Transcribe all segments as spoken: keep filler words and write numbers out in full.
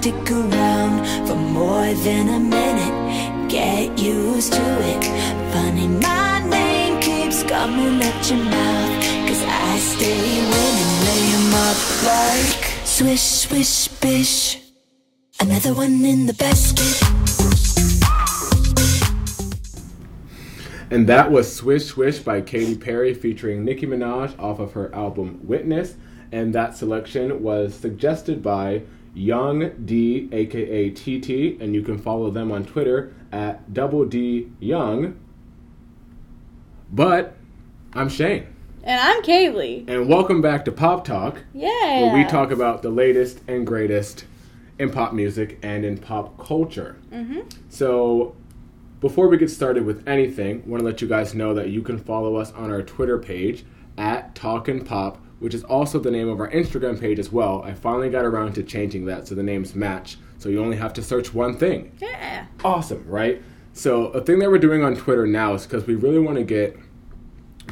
stick around for more than a minute. Get used to it. Funny, my name keeps coming at your mouth, cause I stay winning. Lay 'em up like swish, swish, bish. Another one in the basket. And that was Swish Swish by Katy Perry featuring Nicki Minaj off of her album Witness. And that selection was suggested by Young D, aka T T, and you can follow them on Twitter at Double D Young. But I'm Shane. And I'm Kaylee. And welcome back to Pop Talk. Yeah. Where we talk about the latest and greatest in pop music and in pop culture. Mm-hmm. So before we get started with anything, I want to let you guys know that you can follow us on our Twitter page at Talkin' Pop, which is also the name of our Instagram page as well. I finally got around to changing that so the names match, so you only have to search one thing. Yeah. Awesome, right? So a thing that we're doing on Twitter now is because we really want to get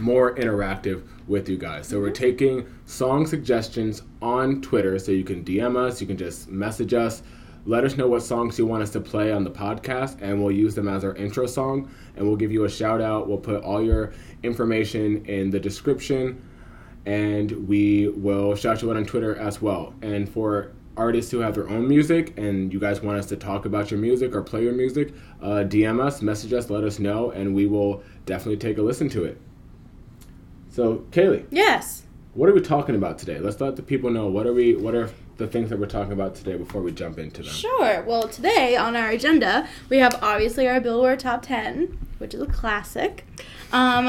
more interactive with you guys. So mm-hmm. we're taking song suggestions on Twitter, so you can D M us, you can just message us, let us know what songs you want us to play on the podcast, and we'll use them as our intro song, and we'll give you a shout out. We'll put all your information in the description, and we will shout you out on Twitter as well. And for artists who have their own music and you guys want us to talk about your music or play your music, uh, D M us, message us, let us know, and we will definitely take a listen to it. So, Kaylee. Yes. What are we talking about today? Let's let the people know. What are we? What are the things that we're talking about today before we jump into them? Sure. Well, today on our agenda, we have obviously our Billboard Top ten, which is a classic. Um,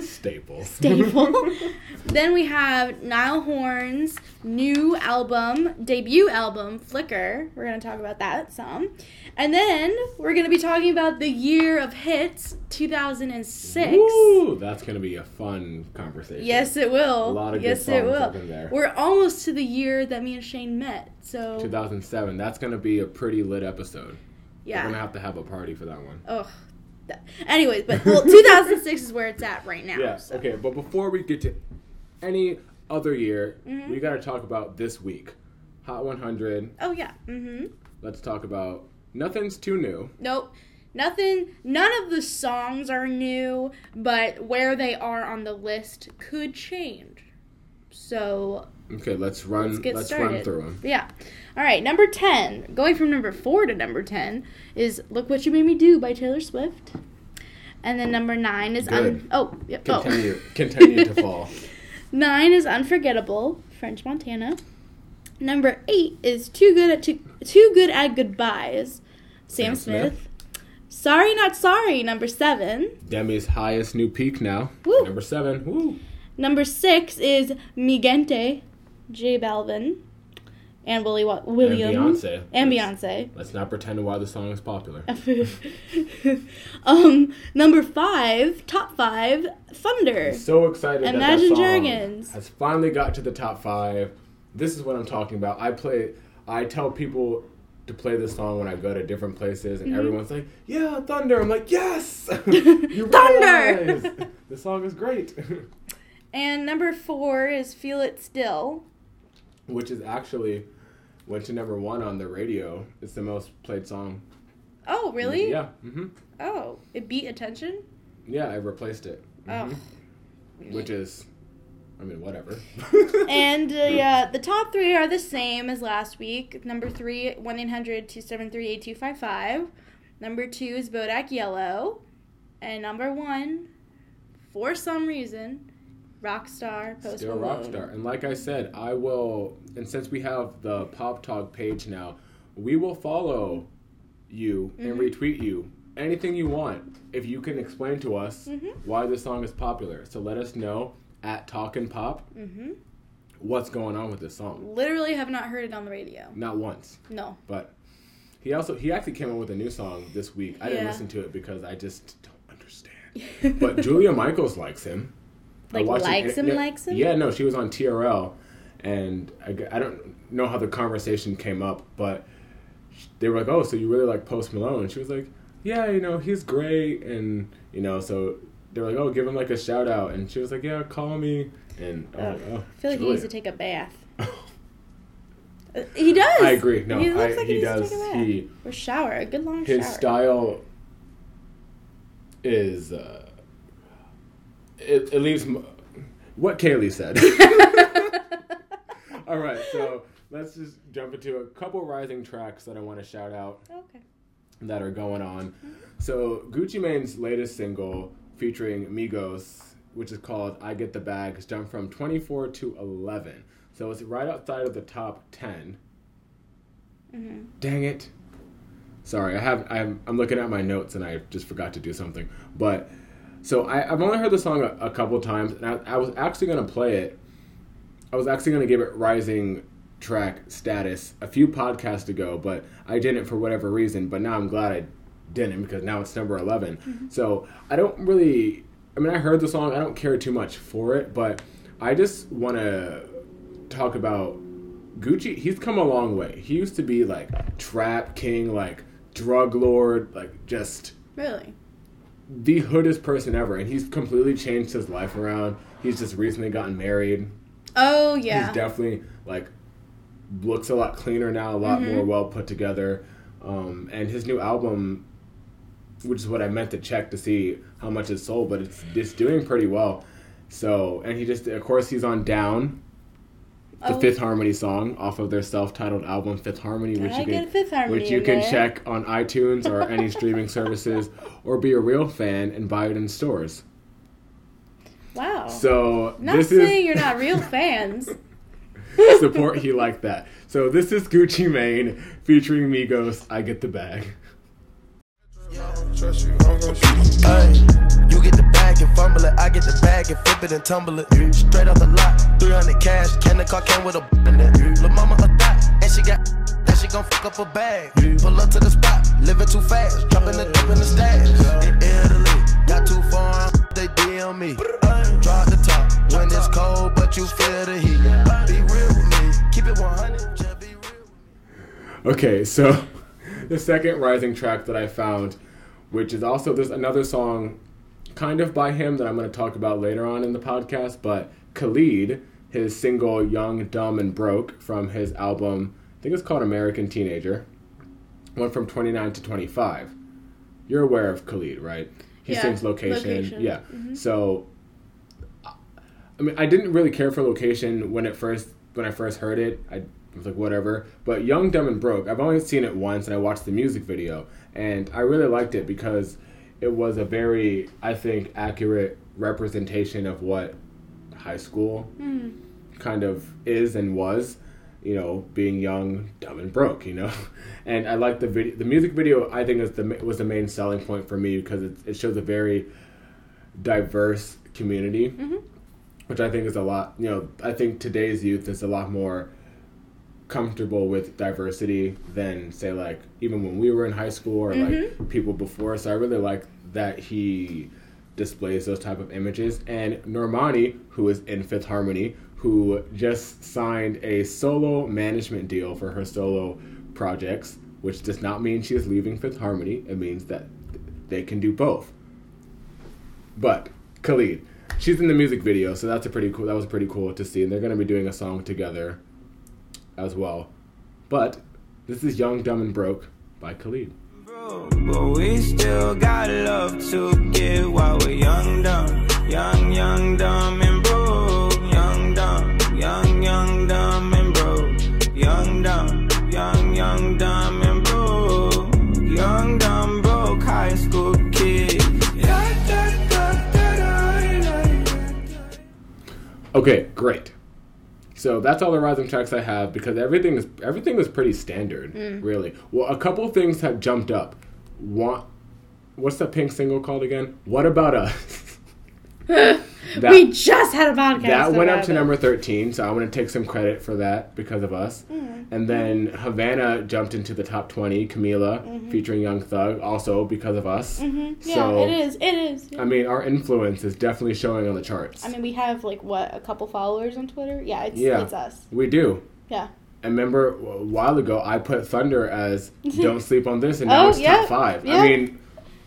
Staple. Staple. Then we have Niall Horan's new album, debut album, Flicker. We're going to talk about that some. And then we're going to be talking about the year of hits, two thousand six. Woo! That's going to be a fun conversation. Yes, it will. A lot of yes, good songs it will. Up in there. We're almost to the year that me and Shane met. So two thousand seven. That's going to be a pretty lit episode. Yeah. We're going to have to have a party for that one. Oh. That. Anyways, but well, two thousand six is where it's at right now. Yeah, so. Okay, but before we get to any other year, mm-hmm. we got to talk about this week. Hot one hundred. Oh, yeah. Mm-hmm. Let's talk about nothing's too new. Nope. Nothing. None of the songs are new, but where they are on the list could change. So okay, let's run. Let's, get let's started. run through them. Yeah. All right, number ten. Going from number four to number ten is "Look What You Made Me Do" by Taylor Swift, and then number nine is un- oh yep continue oh. continue to fall. Nine is "Unforgettable" French Montana. Number eight is "Too Good at Too, too Good at Goodbyes" Sam Smith. Smith. "Sorry Not Sorry" number seven. Demi's highest new peak now. Woo. Number seven. Woo. Number six is "Mi Gente," J Balvin, and Willie Wa- Williams. And Beyonce. And let's, Beyonce. Let's not pretend why the song is popular. um, number five, top five, Thunder. I'm so excited that Imagine that song Dragons has finally got to the top five. This is what I'm talking about. I play. I tell people to play this song when I go to different places, and mm-hmm. everyone's like, yeah, Thunder. I'm like, yes! You Thunder! The song is great. And number four is "Feel It Still," which is actually went to number one on the radio. It's the most played song. Oh, really? Yeah. Mm-hmm. Oh, it beat "Attention"? Yeah, I replaced it. Mm-hmm. Oh. Which is, I mean, whatever. And uh, yeah, the top three are the same as last week. Number three, one eight hundred two seven three eight two five five. Number two is "Bodak Yellow." And number one, for some reason, Rockstar, Post Still Malone. Rockstar. And like I said, I will, and since we have the Pop Talk page now, we will follow you mm-hmm. and retweet you. Anything you want, if you can explain to us mm-hmm. why this song is popular. So let us know, at Talkin' Pop, mm-hmm. what's going on with this song. Literally have not heard it on the radio. Not once. No. But he also, he actually came up with a new song this week. I didn't yeah. listen to it because I just don't understand. But Julia Michaels likes him. Like, likes him, him, likes him? Yeah, no, she was on T R L, and I, I don't know how the conversation came up, but they were like, oh, so you really like Post Malone? And she was like, yeah, you know, he's great, and, you know, so they were like, oh, give him, like, a shout-out, and she was like, yeah, call me, and I was oh, like, oh, I feel like Julia. He needs to take a bath. He does. I agree. No, he looks I, like he, he does. He, or shower. A good long his shower. His style is. Uh, it, it leaves. M- what Kaylee said. All right, so let's just jump into a couple rising tracks that I want to shout out. Okay. That are going on. So Gucci Mane's latest single featuring Migos, which is called I Get the Bag, has jumped from twenty-four to eleven. So it's right outside of the top ten. Mm-hmm. Dang it. Sorry, I have I'm, I'm looking at my notes and I just forgot to do something. But so I, I've only heard the song a, a couple times, and I, I was actually going to play it. I was actually going to give it rising track status a few podcasts ago, but I didn't for whatever reason. But now I'm glad I didn't, because now it's number eleven. Mm-hmm. So I don't really... I mean, I heard the song. I don't care too much for it, but I just want to talk about Gucci. He's come a long way. He used to be, like, trap king, like, drug lord, like, just... Really? The hoodest person ever, and he's completely changed his life around. He's just recently gotten married. Oh, yeah. He's definitely, like, looks a lot cleaner now, a lot mm-hmm. more well put together. Um, and his new album... which is what I meant to check to see how much it sold, but it's it's doing pretty well. So, and he just, of course, he's on Down, the oh. Fifth Harmony song off of their self-titled album, Fifth Harmony, which I you can Fifth Harmony which you can there. check on iTunes or any streaming services, or be a real fan and buy it in stores. Wow! So not this saying is... you're not real fans. Support he liked that. So this is Gucci Mane featuring Migos. I Get the Bag. Trust you, I'm gonna shoot you. Ay, you get the bag and fumble it. I get the bag and flip it and tumble it. Mm. Straight off the lot, three hundred cash. Can the car came with a b in it. Mm. Lil' mama a thot, and she got that she gon' fuck up a bag. Mm. Pull up to the spot, living too fast, dropping the dip in the stash. In Italy, got too far, they D M me. Drive the top when it's cold, but you feel the heat. Be real with me, keep it one hundred, just be real with me. Okay, so the second rising track that I found, which is also, there's another song kind of by him that I'm going to talk about later on in the podcast, but Khalid, his single Young, Dumb, and Broke from his album, I think it's called American Teenager, went from twenty-nine to twenty-five. You're aware of Khalid, right? He yeah, sings Location. Location. Yeah. Mm-hmm. So, I mean, I didn't really care for Location when it first, when I first heard it. I was like, whatever. But Young, Dumb, and Broke, I've only seen it once, and I watched the music video. And I really liked it because it was a very, I think, accurate representation of what high school mm. kind of is and was, you know, being young, dumb, and broke, you know. And I liked the video. The music video, I think, is the was the main selling point for me because it, it shows a very diverse community, mm-hmm. which I think is a lot, you know, I think today's youth is a lot more comfortable with diversity than, say, like, even when we were in high school or, mm-hmm. like, people before. So I really like that he displays those type of images. And Normani, who is in Fifth Harmony, who just signed a solo management deal for her solo projects, which does not mean she is leaving Fifth Harmony. It means that they can do both. But Khalid, she's in the music video, so that's a pretty cool, that was pretty cool to see. And they're going to be doing a song together as well. But this is Young, Dumb, and Broke by Khalid. But we still got love to give while we're young, dumb, young, young, dumb, and broke. Young, dumb, young, young, dumb, and broke. Young, dumb, young, young, dumb, and broke. Young, dumb, broke high school kid. Okay, great. So that's all the rising tracks I have, because everything is everything was pretty standard, mm. really. Well, a couple things have jumped up. What, what's that Pink single called again? What About Us? that, we just had a podcast. That went up to number thirteen, so I want to take some credit for that because of us. Mm. And then Havana jumped into the top twenty, Camila, mm-hmm. featuring Young Thug, also because of us. Mm-hmm. Yeah, so, it is, it is. Yeah. I mean, our influence is definitely showing on the charts. I mean, we have, like, what, a couple followers on Twitter? Yeah, it's, yeah, it's us. We do. Yeah. I remember a while ago, I put Thunder as Don't Sleep on This, and now oh, it's yeah. top five. Yeah. I mean...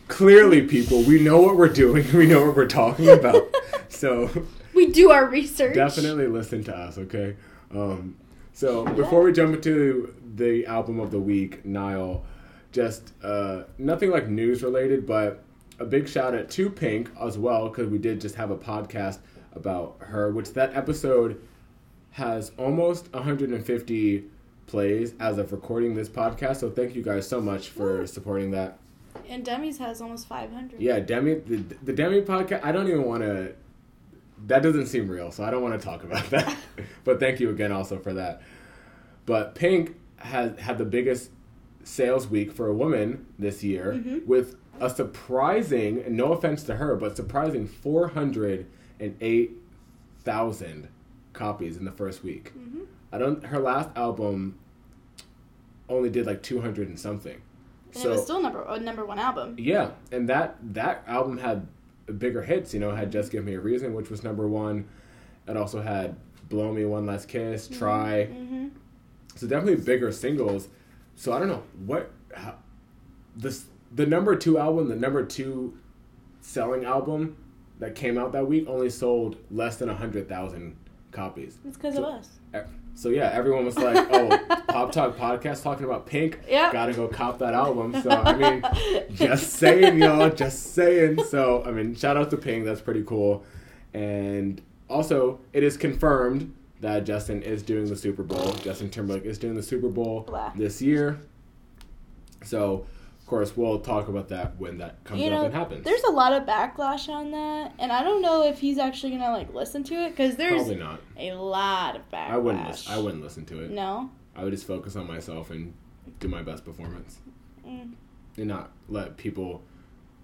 Clearly, people, we know what we're doing. We know what we're talking about. So we do our research. Definitely listen to us, okay? Um, So before we jump into the album of the week, Niall, just uh, nothing like news related, but a big shout out to Pink as well, because we did just have a podcast about her, which that episode has almost one hundred fifty plays as of recording this podcast. So thank you guys so much for supporting that. And Demi's has almost five hundred. Yeah, Demi, the, the Demi podcast, I don't even want to, that doesn't seem real, so I don't want to talk about that. But thank you again also for that. But Pink has had the biggest sales week for a woman this year, mm-hmm. with a surprising, no offense to her, but surprising four hundred eight thousand copies in the first week. Mm-hmm. I don't. Her last album only did like two hundred and something. And so, it was still number a number one album. Yeah, and that that album had bigger hits. You know, had Just Give Me a Reason, which was number one. It also had Blow Me, One Last Kiss, mm-hmm. Try. Mm-hmm. So definitely bigger singles. So I don't know what how, this the number two album, the number two selling album that came out that week only sold less than a hundred thousand copies. It's because so, of us. Uh, So, yeah, everyone was like, oh, Pop Talk Podcast talking about Pink. Yep. Gotta go cop that album. So, I mean, just saying, y'all. Just saying. So, I mean, shout out to Pink. That's pretty cool. And also, it is confirmed that Justin is doing the Super Bowl. Justin Timberlake is doing the Super Bowl Blah. this year. So, of course, we'll talk about that when that comes you know, up and happens. There's a lot of backlash on that. And I don't know if he's actually going to, like, listen to it. Because there's... Probably not. A lot of backlash. I wouldn't. Listen, I wouldn't listen to it. No. I would just focus on myself and do my best performance, mm. and not let people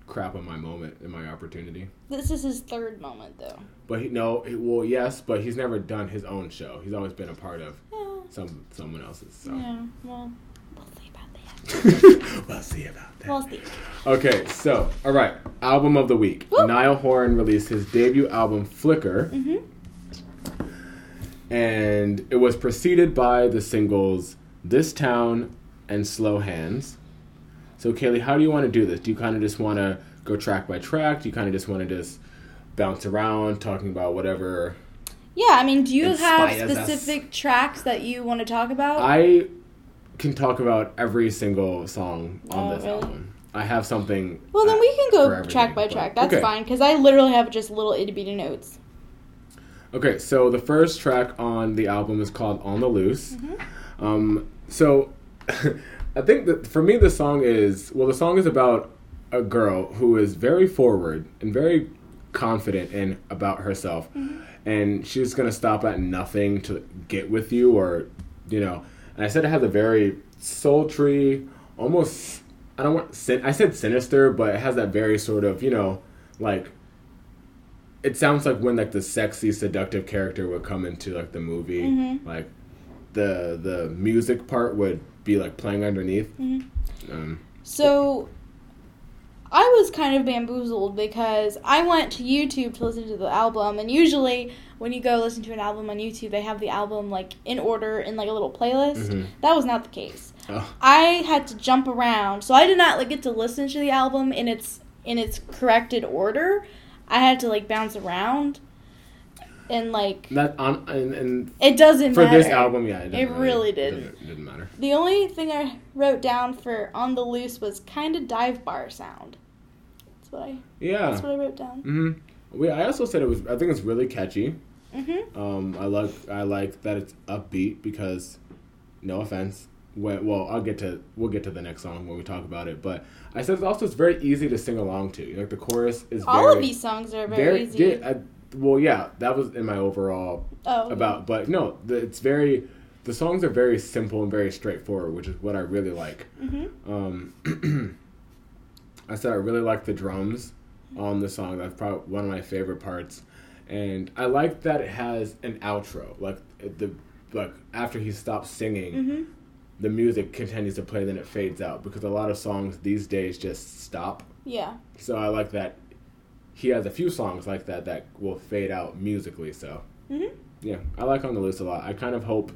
crap on my moment and my opportunity. This is his third moment, though. But he, no, he, well, yes, but he's never done his own show. He's always been a part of yeah. some someone else's. So. Yeah. Well, we'll see about that. We'll see about that. We'll see. Okay. So, all right. Album of the week. Woo! Niall Horan released his debut album, Flicker. Mm-hmm. And it was preceded by the singles This Town and Slow Hands. So, Kaylee, how do you want to do this? Do you kind of just want to go track by track? Do you kind of just want to just bounce around talking about whatever? Yeah, I mean, do you have specific us? tracks that you want to talk about? I can talk about every single song on oh, this really? album. I have something. Well, then we can go track by track. That's okay. Fine, because I literally have just little itty-bitty notes. Okay, so the first track on the album is called On the Loose. Mm-hmm. Um, so I think that for me the song is, well, the song is about a girl who is very forward and very confident in about herself. Mm-hmm. And she's going to stop at nothing to get with you or, you know. And I said it has a very sultry, almost, I don't want, sin- I said sinister, but it has that very sort of, you know, like, it sounds like when like the sexy, seductive character would come into like the movie, mm-hmm. like the the music part would be like playing underneath. Mm-hmm. Um, so I was kind of bamboozled because I went to YouTube to listen to the album, and usually when you go listen to an album on YouTube, they have the album like in order in like a little playlist. Mm-hmm. That was not the case. Oh. I had to jump around, so I did not like get to listen to the album in its in its corrected order. I had to, like, bounce around and, like... That on and, and It doesn't for matter. For this album, yeah. It, it really, really didn't. It didn't, didn't matter. The only thing I wrote down for On the Loose was kind of dive bar sound. That's what I... Yeah. That's what I wrote down. Mm-hmm. We, I also said it was... I think it's really catchy. Mm-hmm. Um, I like, I like that it's upbeat because, no offense... When, well, I'll get to we'll get to the next song when we talk about it. But I said also it's very easy to sing along to. Like the chorus is all very, of these songs are very, very easy. Yeah, I, well, yeah, that was in my overall oh, about. Okay. But no, the, it's very the songs are very simple and very straightforward, which is what I really like. Mm-hmm. Um, I said I really like the drums on the song. That's probably one of my favorite parts, and I like that it has an outro. Like the like after he stops singing. Mm-hmm. The music continues to play, then it fades out. Because a lot of songs these days just stop. Yeah. So I like that he has a few songs like that that will fade out musically, so. Mm-hmm. Yeah, I like On the Loose a lot. I kind of hope...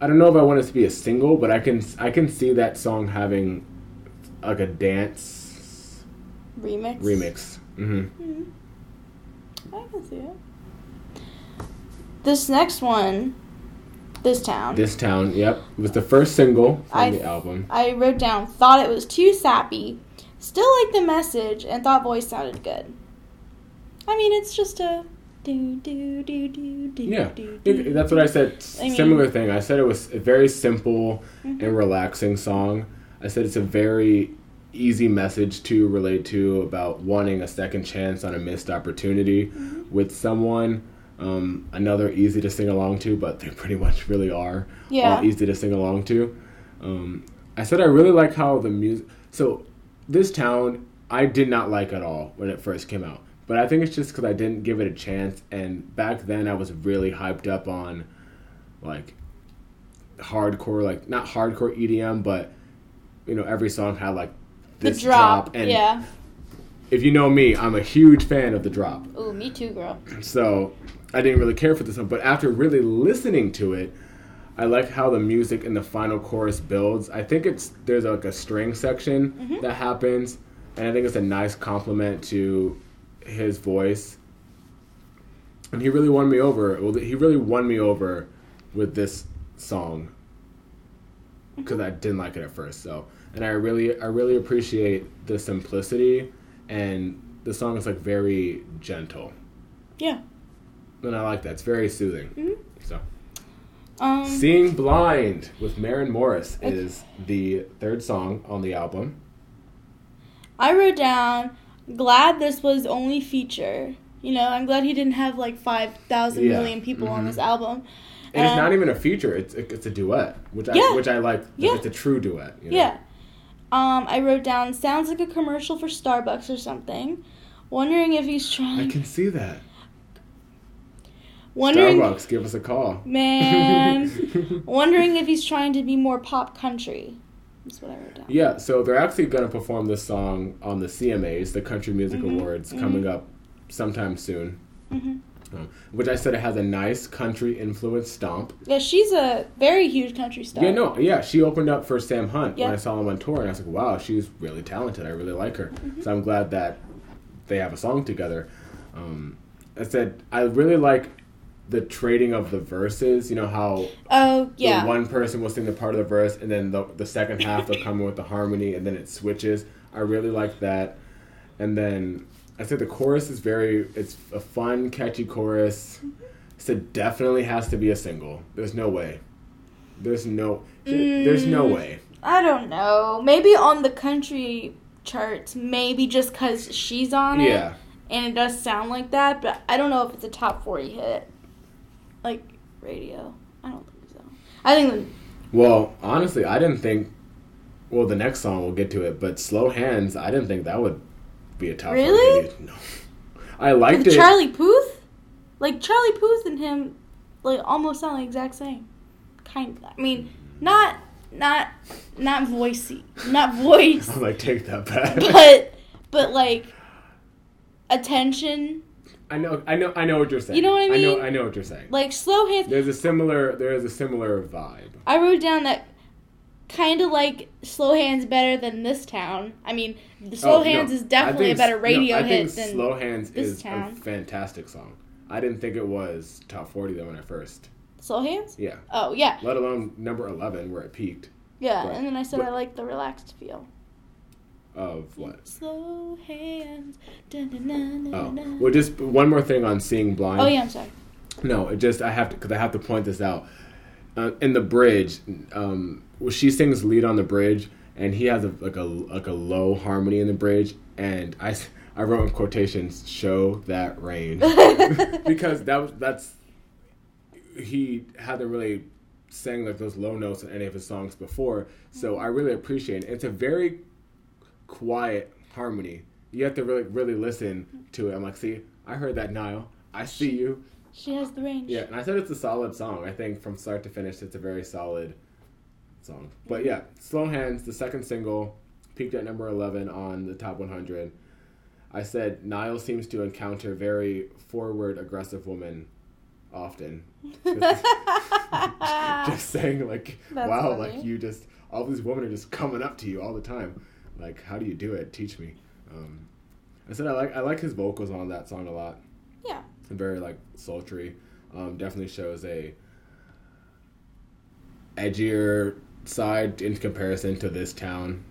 I don't know if I want it to be a single, but I can I can see that song having, like, a dance... Remix? Remix. Mm-hmm. Mm-hmm. I can see it. This next one, This Town. This Town, yep. It was the first single from I, the album. I wrote down, thought it was too sappy, still liked the message, and thought voice sounded good. I mean, it's just a do, do, do, do, do, yeah. do, do. Yeah, that's what I said. I mean, similar thing. I said it was a very simple mm-hmm. and relaxing song. I said it's a very easy message to relate to about wanting a second chance on a missed opportunity mm-hmm. with someone. Um, another easy to sing along to, but they pretty much really are yeah. all easy to sing along to. Um, I said I really like how the music... So, This Town, I did not like at all when it first came out. But I think it's just because I didn't give it a chance, and back then I was really hyped up on, like, hardcore, like, not hardcore E D M, but, you know, every song had, like, this the drop, drop and yeah. If you know me, I'm a huge fan of the drop. Ooh, me too, girl. So I didn't really care for this one, but after really listening to it, I like how the music in the final chorus builds. I think it's there's like a string section mm-hmm. that happens, and I think it's a nice compliment to his voice. And he really won me over. Well, he really won me over with this song because I didn't like it at first. So, and I really, I really appreciate the simplicity. And the song is, like, very gentle. Yeah. And I like that. It's very soothing. Mm-hmm. So. Um, Seeing Blind with Maren Morris okay. is the third song on the album. I wrote down, glad this was only feature. You know, I'm glad he didn't have, like, five thousand yeah. million people mm-hmm. on this album. And um, it's not even a feature. It's it's a duet, which, yeah. I, which I like. Yeah. It's a true duet. You know? Yeah. Um, I wrote down, sounds like a commercial for Starbucks or something. Wondering if he's trying... I can see that. Wondering... Starbucks, give us a call. Man. Wondering if he's trying to be more pop country. That's what I wrote down. Yeah, so they're actually going to perform this song on the C M As, the Country Music mm-hmm. Awards, mm-hmm. coming up sometime soon. Mm-hmm. Um, which I said it has a nice country influence stomp. Yeah, she's a very huge country star. Yeah, no, yeah, she opened up for Sam Hunt yeah. when I saw him on tour, and I was like, wow, she's really talented. I really like her. Mm-hmm. So I'm glad that they have a song together. Um, I said, I really like the trading of the verses, you know, how oh, yeah. the one person will sing the part of the verse, and then the, the second half they'll come in with the harmony, and then it switches. I really like that. And then... I said the chorus is very, it's a fun, catchy chorus. Mm-hmm. So it definitely has to be a single. There's no way. There's no, mm, there's no way. I don't know. Maybe on the country charts, maybe just because she's on it. Yeah. And it does sound like that, but I don't know if it's a top forty hit. Like, radio. I don't think so. I think... Well, honestly, I didn't think, well, the next song, we'll get to it, but Slow Hands, I didn't think that would... be a top really? No. I liked With it. Charlie Puth? Like, Charlie Puth and him, like, almost sound the exact same. Kind of. I mean, not, not, not voicey. Not voice. I'm like, take that back. But, but, like, attention. I know, I know, I know what you're saying. You know what I mean? I know, I know what you're saying. Like, Slow Hands. There's a similar, there is a similar vibe. I wrote down that... Kind of like Slow Hands better than This Town. I mean, the Slow oh, Hands no, is definitely think, a better radio no, I hit think than Slow Hands This is Town. A fantastic song. I didn't think it was top forty though when I first. Slow Hands? Yeah. Oh, yeah. Let alone number eleven where it peaked. Yeah, but, and then I said but, I like the relaxed feel. Of what? Slow Hands. Dun, dun, dun, dun, oh, well, just one more thing on Seeing Blind. Oh, yeah, I'm sorry. No, it just, I have to, because I have to point this out. Uh, in the bridge, um, well, she sings lead on the bridge, and he has a, like a like a low harmony in the bridge. And I, I wrote in quotations, "Show that rain," because that was that's he hadn't really sang like those low notes in any of his songs before. So I really appreciate it. It's a very quiet harmony. You have to really really listen to it. I'm like, see, I heard that, Niall. I see you. She has the range. Yeah, and I said it's a solid song. I think from start to finish, it's a very solid song. But yeah, Slow Hands, the second single, peaked at number eleven on the top one hundred. I said Niall seems to encounter very forward, aggressive women often. Just saying, like, that's wow, funny. Like you just, all these women are just coming up to you all the time. Like, how do you do it? Teach me. Um, I said I like I like his vocals on that song a lot. Yeah. Very, like, sultry. um, definitely shows a edgier side in comparison to This Town,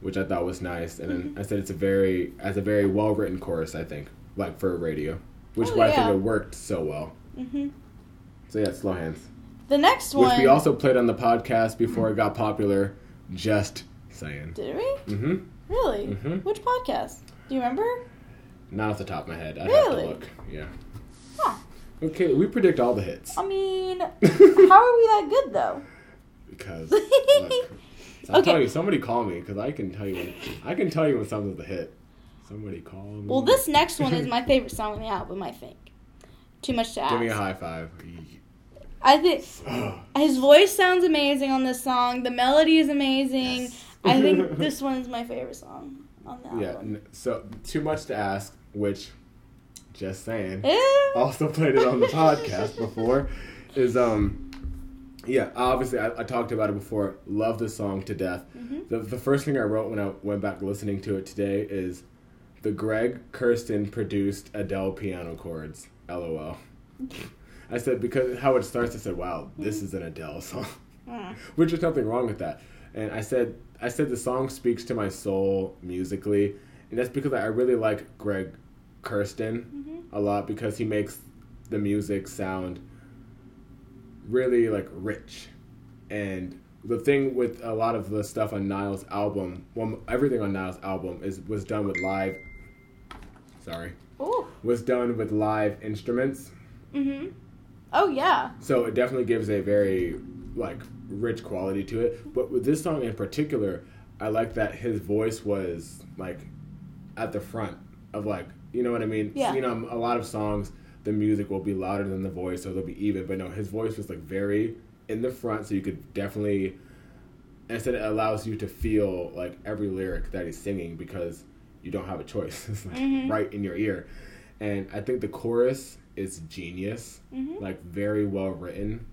which I thought was nice. And mm-hmm. then I said it's a very, as a very well-written chorus, I think, like for radio, which oh, why yeah. I think it worked so well. Mm-hmm. So yeah, Slow Hands. The next one, which we also played on the podcast before it got popular, just saying. Did we? Mm-hmm. Really? Mm-hmm. Which podcast? Do you remember? Not off the top of my head. I'd really? have to look. Yeah. Huh. Okay, we predict all the hits. I mean, how are we that good, though? Because, look, I'll okay. tell you, somebody call me, because I can tell you when, I can tell you when something's a hit. Somebody call me. Well, this next one is my favorite song on the album, I think. Too Much to Ask. Give me a high five. I think his voice sounds amazing on this song. The melody is amazing. Yes. I think this one's my favorite song on the yeah, album. Yeah, so Too Much to Ask, which, just saying, yeah. also played it on the podcast before, is, um, yeah, obviously, I, I talked about it before. Love this song to death. Mm-hmm. The, the first thing I wrote when I went back listening to it today is the Greg Kurstin produced Adele piano chords, LOL. I said, because how it starts, I said, wow, this is an Adele song. Yeah. Which is nothing wrong with that. And I said, I said the song speaks to my soul musically. And that's because I really like Greg Kurstin mm-hmm. a lot, because he makes the music sound really, like, rich. And the thing with a lot of the stuff on Niall's album, well, everything on Niall's album is was done with live, sorry, Ooh. was done with live instruments. Mm-hmm. Oh, yeah. So it definitely gives a very, like, rich quality to it. But with this song in particular, I like that his voice was, like, at the front of, like, you know what I mean? Yeah. You know, a lot of songs, the music will be louder than the voice, so they'll be even. But no, his voice was, like, very in the front, so you could definitely, instead it allows you to feel, like, every lyric that he's singing because you don't have a choice. It's, like, mm-hmm. right in your ear. And I think the chorus is genius, mm-hmm. like very well written.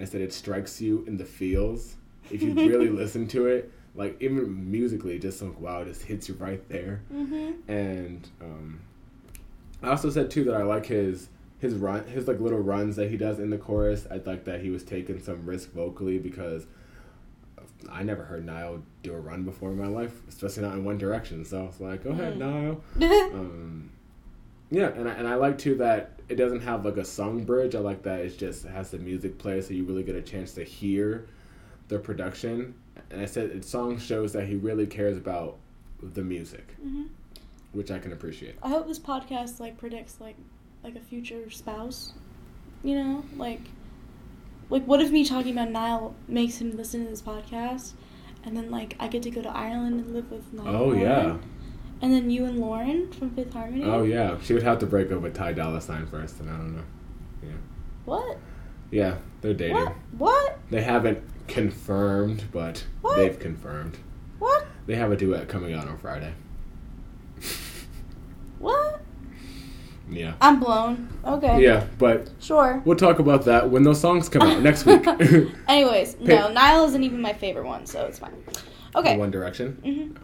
I said it strikes you in the feels. If you really listen to it, like even musically, just like, wow, it just hits you right there. Mm-hmm. And um, I also said too that I like his his run, his like little runs that he does in the chorus. I like that he was taking some risk vocally, because I never heard Niall do a run before in my life, especially not in One Direction. So I was like, go ahead, Niall. um, Yeah, and I, and I like, too, that it doesn't have, like, a sung bridge. I like that it's just, it has the music play, so you really get a chance to hear the production. And I said the song shows that he really cares about the music, mm-hmm. which I can appreciate. I hope this podcast, like, predicts, like, like a future spouse, you know? Like, like what if me talking about Niall makes him listen to this podcast, and then, like, I get to go to Ireland and live with Niall. Oh, yeah. And then you and Lauren from Fifth Harmony? Oh, yeah. She would have to break up with Ty Dolla Sign first, and I don't know. Yeah. What? Yeah, they're dating. What? What? They haven't confirmed, but what? They've confirmed. What? They have a duet coming out on Friday. What? Yeah. I'm blown. Okay. Yeah, but sure. We'll talk about that when those songs come out next week. Anyways, Pay- no, Niall isn't even my favorite one, so it's fine. Okay. In One Direction? Mm-hmm.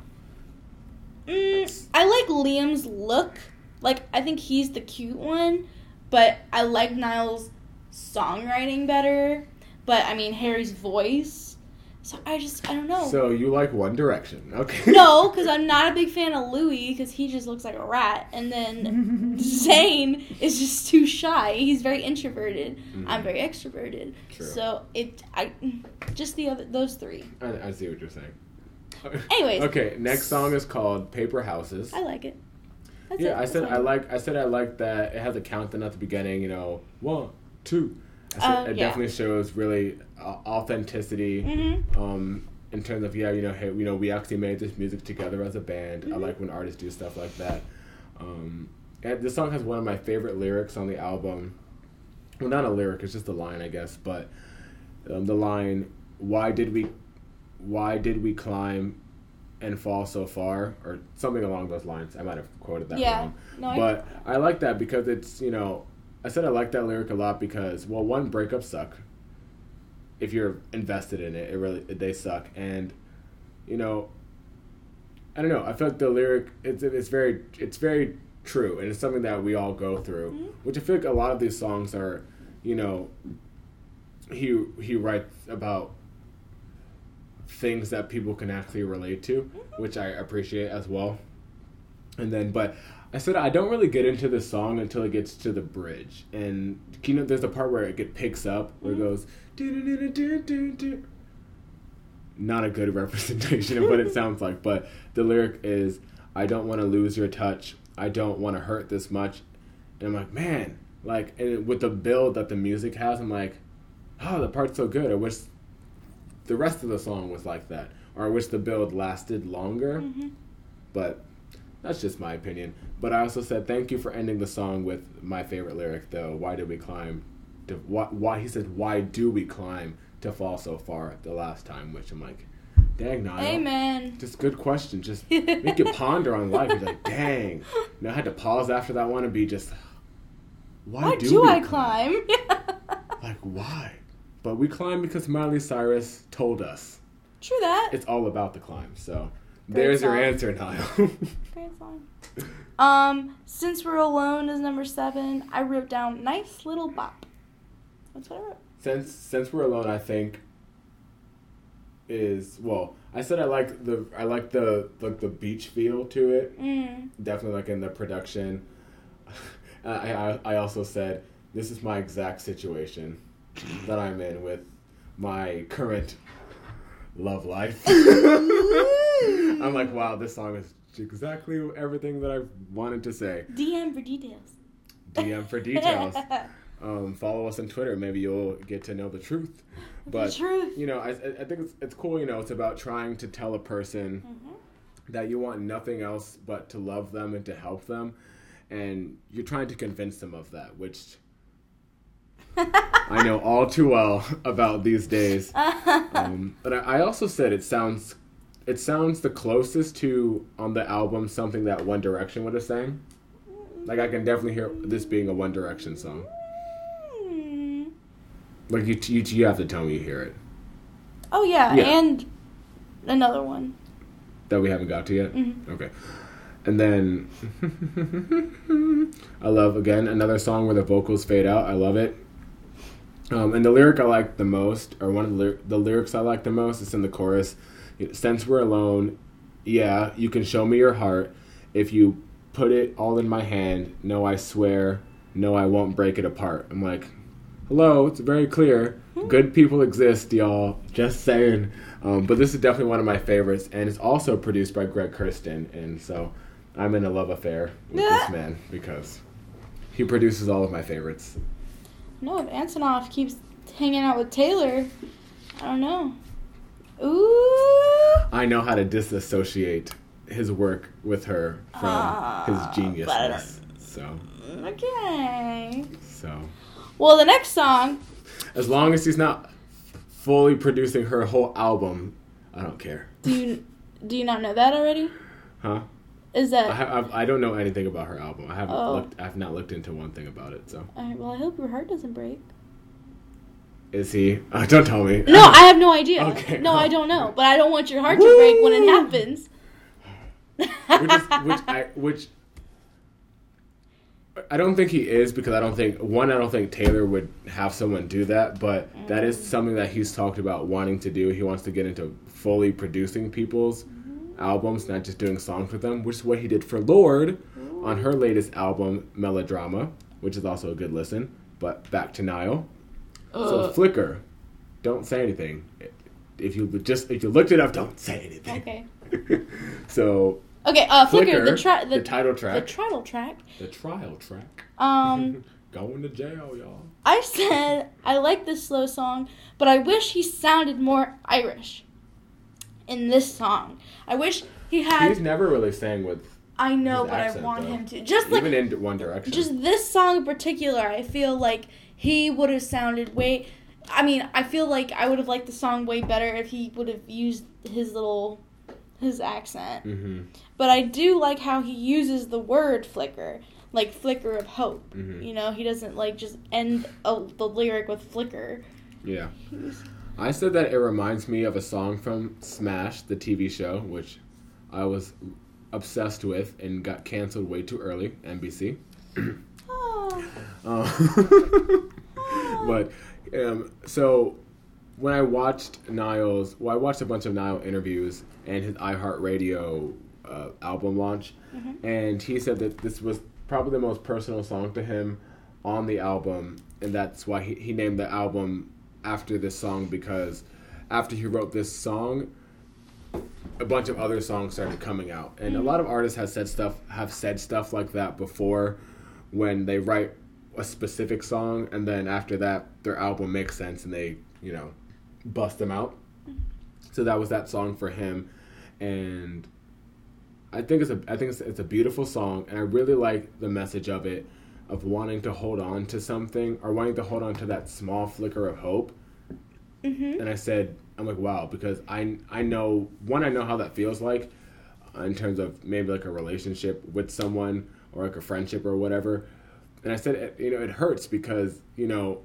Mm, I like Liam's look. Like, I think he's the cute one, but I like Niall's songwriting better. But, I mean, Harry's voice. So, I just, I don't know. So, you like One Direction. Okay. No, because I'm not a big fan of Louis, because he just looks like a rat. And then Zayn is just too shy. He's very introverted. Mm-hmm. I'm very extroverted. True. So, it, I, just the other, those three. I, I see what you're saying. Anyways. Okay, next song is called Paper Houses. I like it. That's yeah, it. I said I like I said I like that it has a countdown at the beginning, you know, one, two. I said, uh, it yeah. definitely shows really uh, authenticity mm-hmm. um, in terms of, yeah, you know, hey, you know, we actually made this music together as a band. Mm-hmm. I like when artists do stuff like that. Um, and this song has one of my favorite lyrics on the album. Well, not a lyric, it's just a line, I guess, but um, the line, why did we... Why did we climb and fall so far? Or something along those lines. I might have quoted that yeah. wrong. No, but I... I like that because it's, you know, I said I like that lyric a lot because, well, one, breakups suck. If you're invested in it, it really they suck. And, you know, I don't know. I feel like the lyric, it's it's very it's very true, and it's something that we all go through, mm-hmm. which I feel like a lot of these songs are, you know, he he writes about things that people can actually relate to, mm-hmm. which I appreciate as well. And then, but I said I don't really get into this song until it gets to the bridge, and you know, there's a part where it get picks up where it goes do-do-do-do-do-do. Not a good representation of what it sounds like, but the lyric is, I don't want to lose your touch, I don't want to hurt this much. And I'm like, man, like, and with the build that the music has, I'm like, oh, the part's so good. I wish the rest of the song was like that, or I wish the build lasted longer. Mm-hmm. But that's just my opinion. But I also said thank you for ending the song with my favorite lyric, though. Why did we climb? To, why, why he said, why do we climb to fall so far? The last time, which I'm like, dang, Niall. Amen. Just good question. Just make you ponder on life. You're like, dang. And I had to pause after that one and be just, why, why do, do I climb? climb? Like, why? But we climb because Miley Cyrus told us. True that. It's all about the climb. So great there's song. Your answer, Niall. Great song. Um, Since We're Alone is number seven. I wrote down Nice Little Bop. That's what I wrote. Since Since We're Alone, I think is well. I said I like the I like the like the beach feel to it. Mm. Definitely like in the production. I, I I also said this is my exact situation that I'm in with my current love life. I'm like, wow, this song is exactly everything that I wanted to say. D M for details. D M for details. um, follow us on Twitter. Maybe you'll get to know the truth. But, the truth. You know, I, I think it's, it's cool, you know, it's about trying to tell a person mm-hmm. that you want nothing else but to love them and to help them. And you're trying to convince them of that, which... I know all too well about these days. Um, but I also said it sounds it sounds the closest to, on the album, something that One Direction would have sang. Like, I can definitely hear this being a One Direction song. Like, you you, you have to tell me you hear it. Oh, yeah, yeah. And another one. That we haven't got to yet? Mm-hmm. Okay. And then, I love, again, another song where the vocals fade out. I love it. Um, and the lyric I like the most, or one of the, the lyrics I like the most, is in the chorus. Since we're alone, yeah, you can show me your heart. If you put it all in my hand, no, I swear, no, I won't break it apart. I'm like, hello, it's very clear. Good people exist, y'all. Just saying. Um, but this is definitely one of my favorites, and it's also produced by Greg Kurstin, and so I'm in a love affair with this man because he produces all of my favorites. No, if Antonov keeps hanging out with Taylor, I don't know. Ooh. I know how to disassociate his work with her from uh, his geniusness. So. Okay. So. Well, the next song. As long as he's not fully producing her whole album, I don't care. Do you do you not know that already? Huh? Is that... I, have, I don't know anything about her album. I haven't oh. looked, I've not looked into one thing about it, so... All right, well, I hope your heart doesn't break. Is he... Uh, don't tell me. No, I have no idea. Okay. No, I don't know. But I don't want your heart Woo! to break when it happens. Which, is, which, I, which... I don't think he is, because I don't think... One, I don't think Taylor would have someone do that, but mm. that is something that he's talked about wanting to do. He wants to get into fully producing people's... albums, not just doing songs with them, which is what he did for Lorde Ooh. on her latest album, Melodrama, which is also a good listen. But back to Niall. Uh. So Flicker, don't say anything. If you just if you looked it up, don't say anything. Okay. so. Okay. Uh, Flicker, Flicker the, tri- the, the title track, the trial track, the trial track. Um. Going to jail, y'all. I said I like this slow song, but I wish he sounded more Irish in this song. I wish he had... He's never really sang with I know, but accent, I want though. him to. Just Even like, in One Direction. Just this song in particular, I feel like he would have sounded way... I mean, I feel like I would have liked the song way better if he would have used his little... his accent. Mm-hmm. But I do like how he uses the word flicker. Like, flicker of hope. Mm-hmm. You know, he doesn't, like, just end a, the lyric with flicker. Yeah. He's, I said that it reminds me of a song from Smash, the T V show, which I was obsessed with and got canceled way too early, N B C. Oh. Uh, but um, so when I watched Niall's, well, I watched a bunch of Niall interviews and his iHeartRadio uh, album launch, mm-hmm. and he said that this was probably the most personal song to him on the album, and that's why he, he named the album after this song, because after he wrote this song, a bunch of other songs started coming out. And a lot of artists have said stuff have said stuff like that before, when they write a specific song and then after that their album makes sense and they, you know, bust them out. So that was that song for him, and I think it's a I think it's, it's a beautiful song, and I really like the message of it, of wanting to hold on to something, or wanting to hold on to that small flicker of hope. Mm-hmm. And I said, I'm like, wow, because I, I know, one, I know how that feels like uh, in terms of maybe like a relationship with someone or like a friendship or whatever. And I said, it, you know, it hurts because, you know,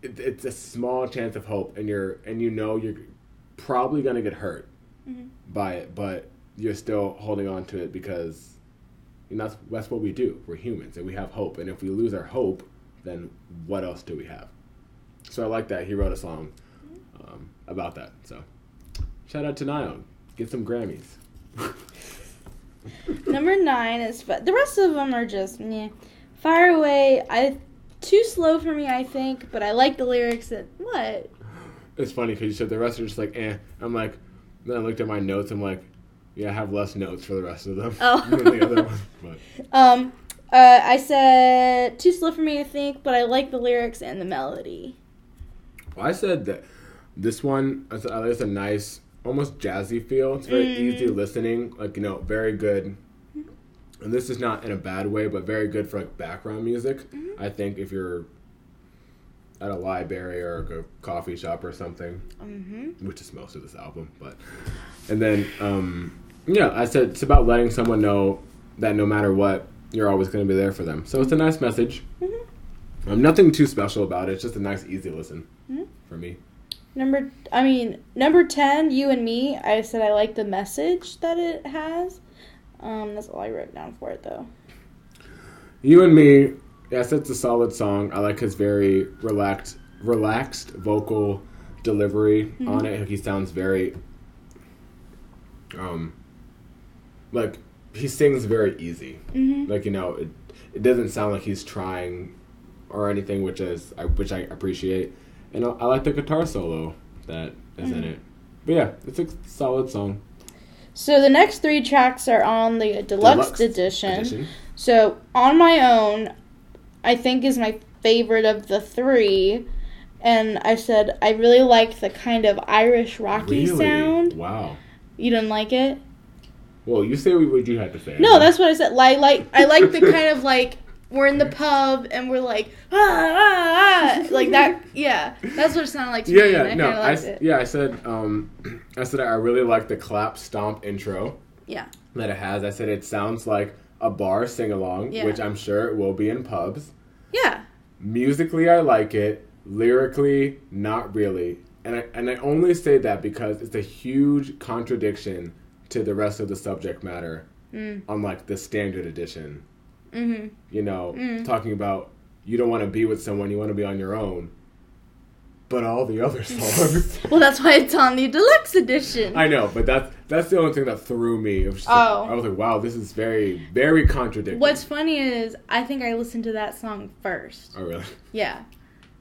it, it's a small chance of hope, and you're, and you know, you're probably going to get hurt mm-hmm. by it, but you're still holding on to it because, you know, that's, that's what we do. We're humans and we have hope. And if we lose our hope, then what else do we have? So I like that he wrote a song um, about that. So shout out to Niall. Get some Grammys. Number nine is... Fa- the rest of them are just... Meh. Fire Away. I too slow for me, I think, but I like the lyrics. And what? It's funny because you said the rest are just like, eh. I'm like... Then I looked at my notes. I'm like, yeah, I have less notes for the rest of them oh. than the other ones. But. Um, uh, I said too slow for me, I think, but I like the lyrics and the melody. Well, I said that this one, I like a nice, almost jazzy feel. It's very mm. easy listening, like, you know, very good. And this is not in a bad way, but very good for, like, background music. Mm-hmm. I think if you're at a library or like a coffee shop or something, mm-hmm. which is most of this album, but. And then, um, yeah, I said it's about letting someone know that no matter what, you're always going to be there for them. So it's a nice message. Mm-hmm. Um, nothing too special about it. It's just a nice, easy listen mm-hmm. for me. Number, I mean, number ten, You and Me. I said I like the message that it has. Um, that's all I wrote down for it, though. You and Me. Yeah, I said it's a solid song. I like his very relaxed, relaxed vocal delivery mm-hmm. on it. He sounds very, um, like he sings very easy. Mm-hmm. Like, you know, it it doesn't sound like he's trying. Or anything, which is I, which I appreciate, and I, I like the guitar solo that is mm. in it. But yeah, it's a solid song. So the next three tracks are on the deluxe, deluxe edition. edition. So On My Own, I think, is my favorite of the three, and I said I really like the kind of Irish rocky really? sound. Wow, you didn't like it? Well, you say what you had to say. No, that's what I said. Like, like I like the kind of like. We're in the pub, and we're like, ah, ah, ah, like that, yeah. That's what it sounded like to yeah, me. Yeah, yeah, no, I, it. yeah, I said, um, I said I really like the clap stomp intro yeah. that it has. I said it sounds like a bar sing-along, yeah. which I'm sure it will be in pubs. Yeah. Musically, I like it. Lyrically, not really. And I, and I only say that because it's a huge contradiction to the rest of the subject matter mm. on, like, the standard edition. Mm-hmm. You know, mm-hmm. talking about you don't want to be with someone, you want to be on your own. But all the other songs. Well, that's why it's on the deluxe edition. I know, but that's that's the only thing that threw me. It was just oh, like, I was like, wow, this is very, very contradictory. What's funny is I think I listened to that song first. Oh, really? Yeah.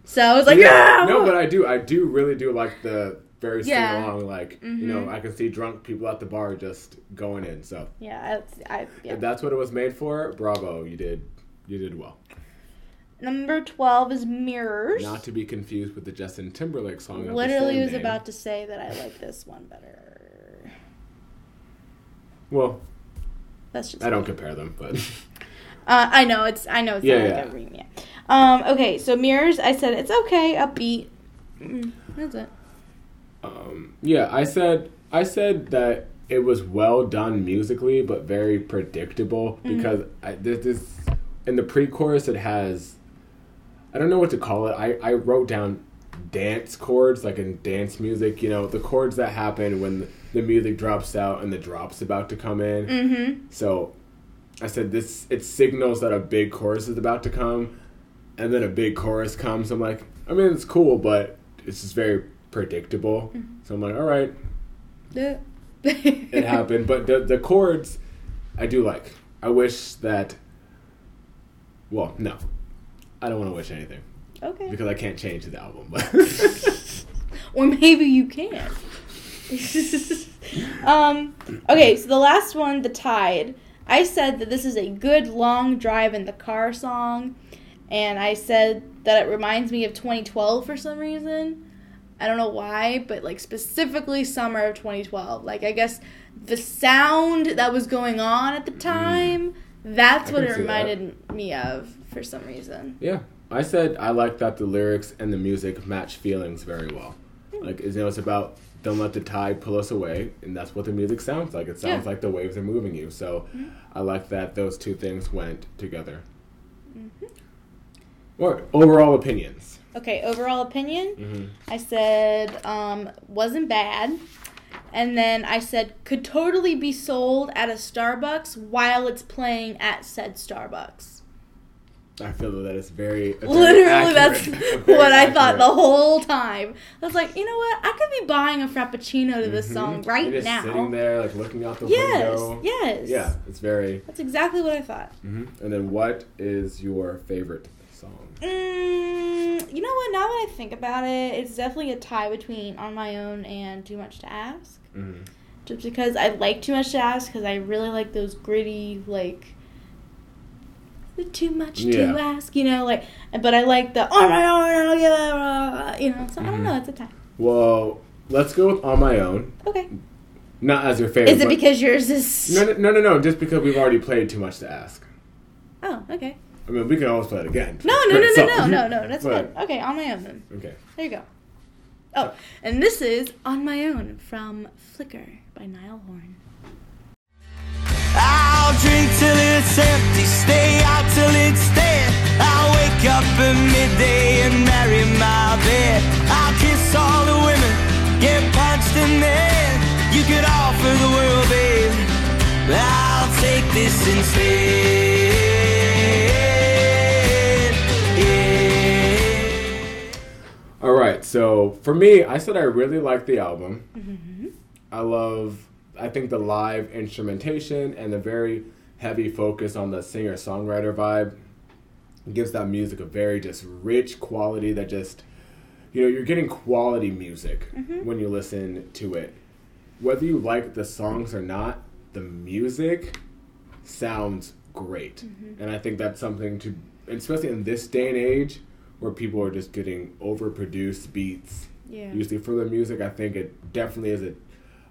So I was like, yeah. yeah! No, but I do, I do really do like the very yeah. sing-along, like, mm-hmm. you know, I can see drunk people at the bar just going in, so. Yeah, I, I yeah. If that's what it was made for, bravo, you did, you did well. Number twelve is Mirrors. Not to be confused with the Justin Timberlake song. Literally was name. about to say that I like this one better. Well, that's just I don't compare them, but. uh, I know, it's, I know, it's yeah, not yeah. like a remake. Yeah. Um, okay, so Mirrors, I said it's okay, upbeat. Mm, that's it. Um, yeah, I said I said that it was well done musically, but very predictable mm-hmm. because I, this, this in the pre-chorus it has I don't know what to call it. I, I wrote down dance chords, like in dance music, you know, the chords that happen when the music drops out and the drop's about to come in. Mm-hmm. So I said this, it signals that a big chorus is about to come, and then a big chorus comes. I'm like, I mean, it's cool, but it's just very predictable. Mm-hmm. So I'm like, all right. Yeah. It happened. But the, the chords, I do like. I wish that, well, no. I don't want to wish anything. Okay. Because I can't change the album. But or maybe you can. um, okay, so the last one, The Tide. I said that this is a good long drive in the car song. And I said that it reminds me of twenty twelve for some reason. I don't know why, but like specifically summer of twenty twelve. Like, I guess the sound that was going on at the time, mm. that's I what it reminded me of for some reason. Yeah. I said I like that the lyrics and the music match feelings very well. Mm. Like, you know, it's about don't let the tide pull us away, and that's what the music sounds like. It sounds yeah. like the waves are moving you. So mm-hmm. I like that those two things went together. Mm-hmm. Or overall opinions. Okay, overall opinion. Mm-hmm. I said um, wasn't bad. And then I said could totally be sold at a Starbucks while it's playing at said Starbucks. I feel that it's very, very literally accurate. That's what I accurate. Thought the whole time. I was like, you know what? I could be buying a Frappuccino to this mm-hmm. song right You're just now. Sitting there, like looking out the yes, window. Yes, yes, yeah. It's very. That's exactly what I thought. Mm-hmm. And then, what is your favorite song? Mm, you know what? Now that I think about it, it's definitely a tie between "On My Own" and "Too Much to Ask." Mm-hmm. Just because I like "Too Much to Ask" because I really like those gritty like. Too much yeah. to ask, you know, like, but I like the on my own, you know, so mm-hmm. I don't know, it's a time. Well, let's go with On My Own. Okay. Not as your favorite. Is it because yours is. No, no, no, no, just because we've already played Too Much to Ask. Oh, okay. I mean, we can always play it again. No, no, no, no, no, no, no, that's good. Okay, On My Own then. Okay. There you go. Oh, and this is On My Own from Flicker by Niall Horan. I'll drink till it's empty, stay out till it's dead. I'll wake up at midday and marry my bed. I'll kiss all the women, get punched in the head. You could offer the world, babe, I'll take this instead. Yeah. All right, so for me, I said I really like the album. Mm-hmm. I love... I think the live instrumentation and the very heavy focus on the singer-songwriter vibe gives that music a very just rich quality that just, you know, you're getting quality music mm-hmm. when you listen to it. Whether you like the songs or not, the music sounds great. Mm-hmm. And I think that's something to, especially in this day and age where people are just getting overproduced beats. Yeah. Usually for the music, I think it definitely is a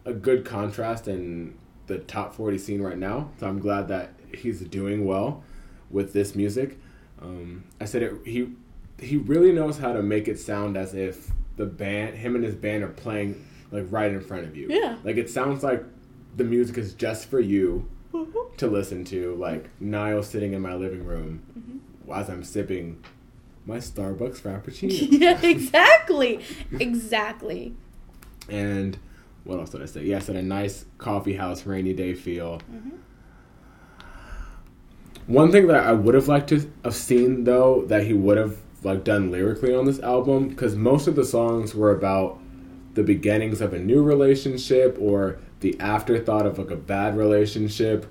a good contrast in the top forty scene right now. So I'm glad that he's doing well with this music. Um, I said it, he he really knows how to make it sound as if the band, him and his band are playing like right in front of you. Yeah. Like it sounds like the music is just for you mm-hmm. to listen to. Like Niall sitting in my living room mm-hmm. as I'm sipping my Starbucks Frappuccino. Yeah, exactly. exactly. And... What else did I say? Yeah, I said a nice coffee house rainy day feel. Mm-hmm. One thing that I would have liked to have seen, though, that he would have like done lyrically on this album, because most of the songs were about the beginnings of a new relationship or the afterthought of like a bad relationship.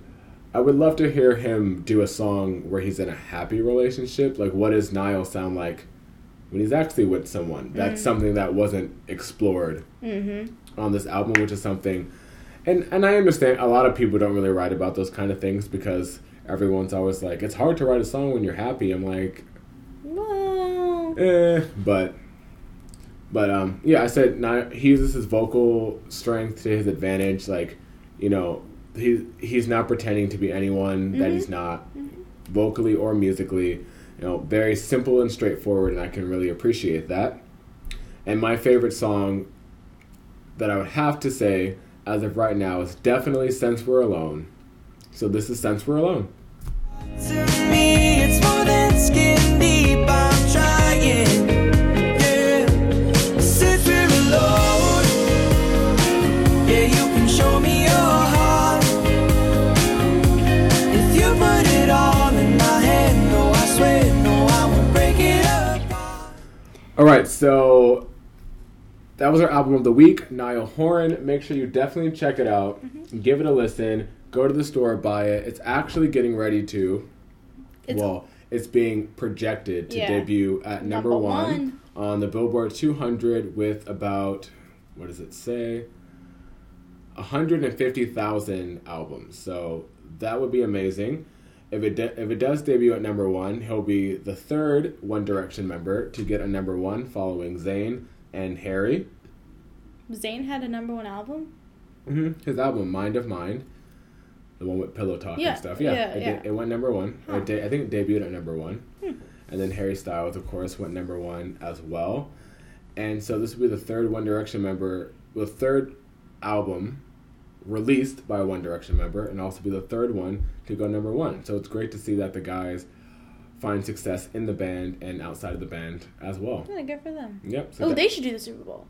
I would love to hear him do a song where he's in a happy relationship. Like, what does Niall sound like when he's actually with someone? That's mm-hmm. something that wasn't explored. Mm-hmm. on this album, which is something, and and I understand a lot of people don't really write about those kind of things because everyone's always like, it's hard to write a song when you're happy. I'm like, no, eh, but, but um, yeah, I said not, he uses his vocal strength to his advantage. Like, you know, he he's not pretending to be anyone mm-hmm. that he's not, mm-hmm. vocally or musically. You know, very simple and straightforward, and I can really appreciate that. And my favorite song that I would have to say, as of right now, is definitely Since We're Alone. So this is Since We're Alone. To me, it's more than skin deep, I'm trying, yeah. Since we're alone, yeah, you can All right, so that was our album of the week, Niall Horan. Make sure you definitely check it out. Mm-hmm. Give it a listen. Go to the store, buy it. It's actually getting ready to, it's, well, it's being projected to yeah. debut at number, number one, one on the Billboard two hundred with about, what does it say? one hundred fifty thousand albums. So that would be amazing. If it de- if it does debut at number one, he'll be the third One Direction member to get a number one, following Zayn and Harry. Zayn had a number one album? Mm-hmm. His album, Mind of Mine, the one with Pillow Talk yeah, and stuff. Yeah, yeah, it, yeah. Did, it went number one. Huh. It de- I think it debuted at number one. Hmm. And then Harry Styles, of course, went number one as well. And so this will be the third One Direction member, the third album released by a One Direction member, and also be the third one to go number one. So it's great to see that the guys find success in the band and outside of the band as well. Yeah, good for them. Yep. So oh, that, they should do the Super Bowl.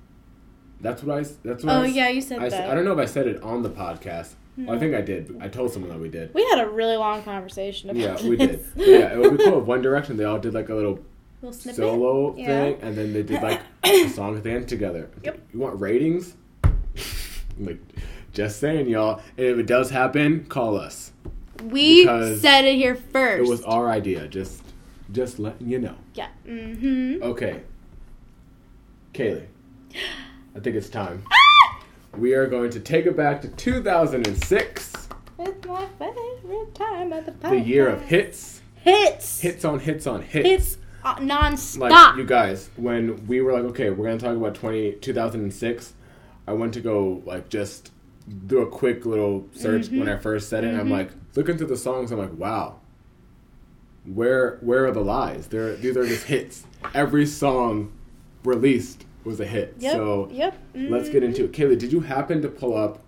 That's what I. That's what. Oh I, yeah, you said I, that. I don't know if I said it on the podcast. No. Well, I think I did. I told someone that we did. We had a really long conversation about yeah, this. we did. But yeah, it would be cool if One Direction, they all did like a little, little snippet solo yeah. thing, and then they did like a song at the end together. Yep. You want ratings? Like. Just saying, y'all. And if it does happen, call us. We said it here first. It was our idea. Just just letting you know. Yeah. Mm-hmm. Okay. Kaylee, I think it's time. Ah! We are going to take it back to two thousand six. It's my favorite time of the podcast. The year of hits. Hits. Hits on hits on hits. Hits uh, nonstop. Like, you guys, when we were like, okay, we're going to talk about two thousand six, I went to go, like, just... do a quick little search mm-hmm. when I first said it, mm-hmm. and I'm like, looking through the songs, I'm like, wow, where where are the lies? They're, these are just hits. Every song released was a hit. Yep. So yep. Mm-hmm. Let's get into it. Kaylee, did you happen to pull up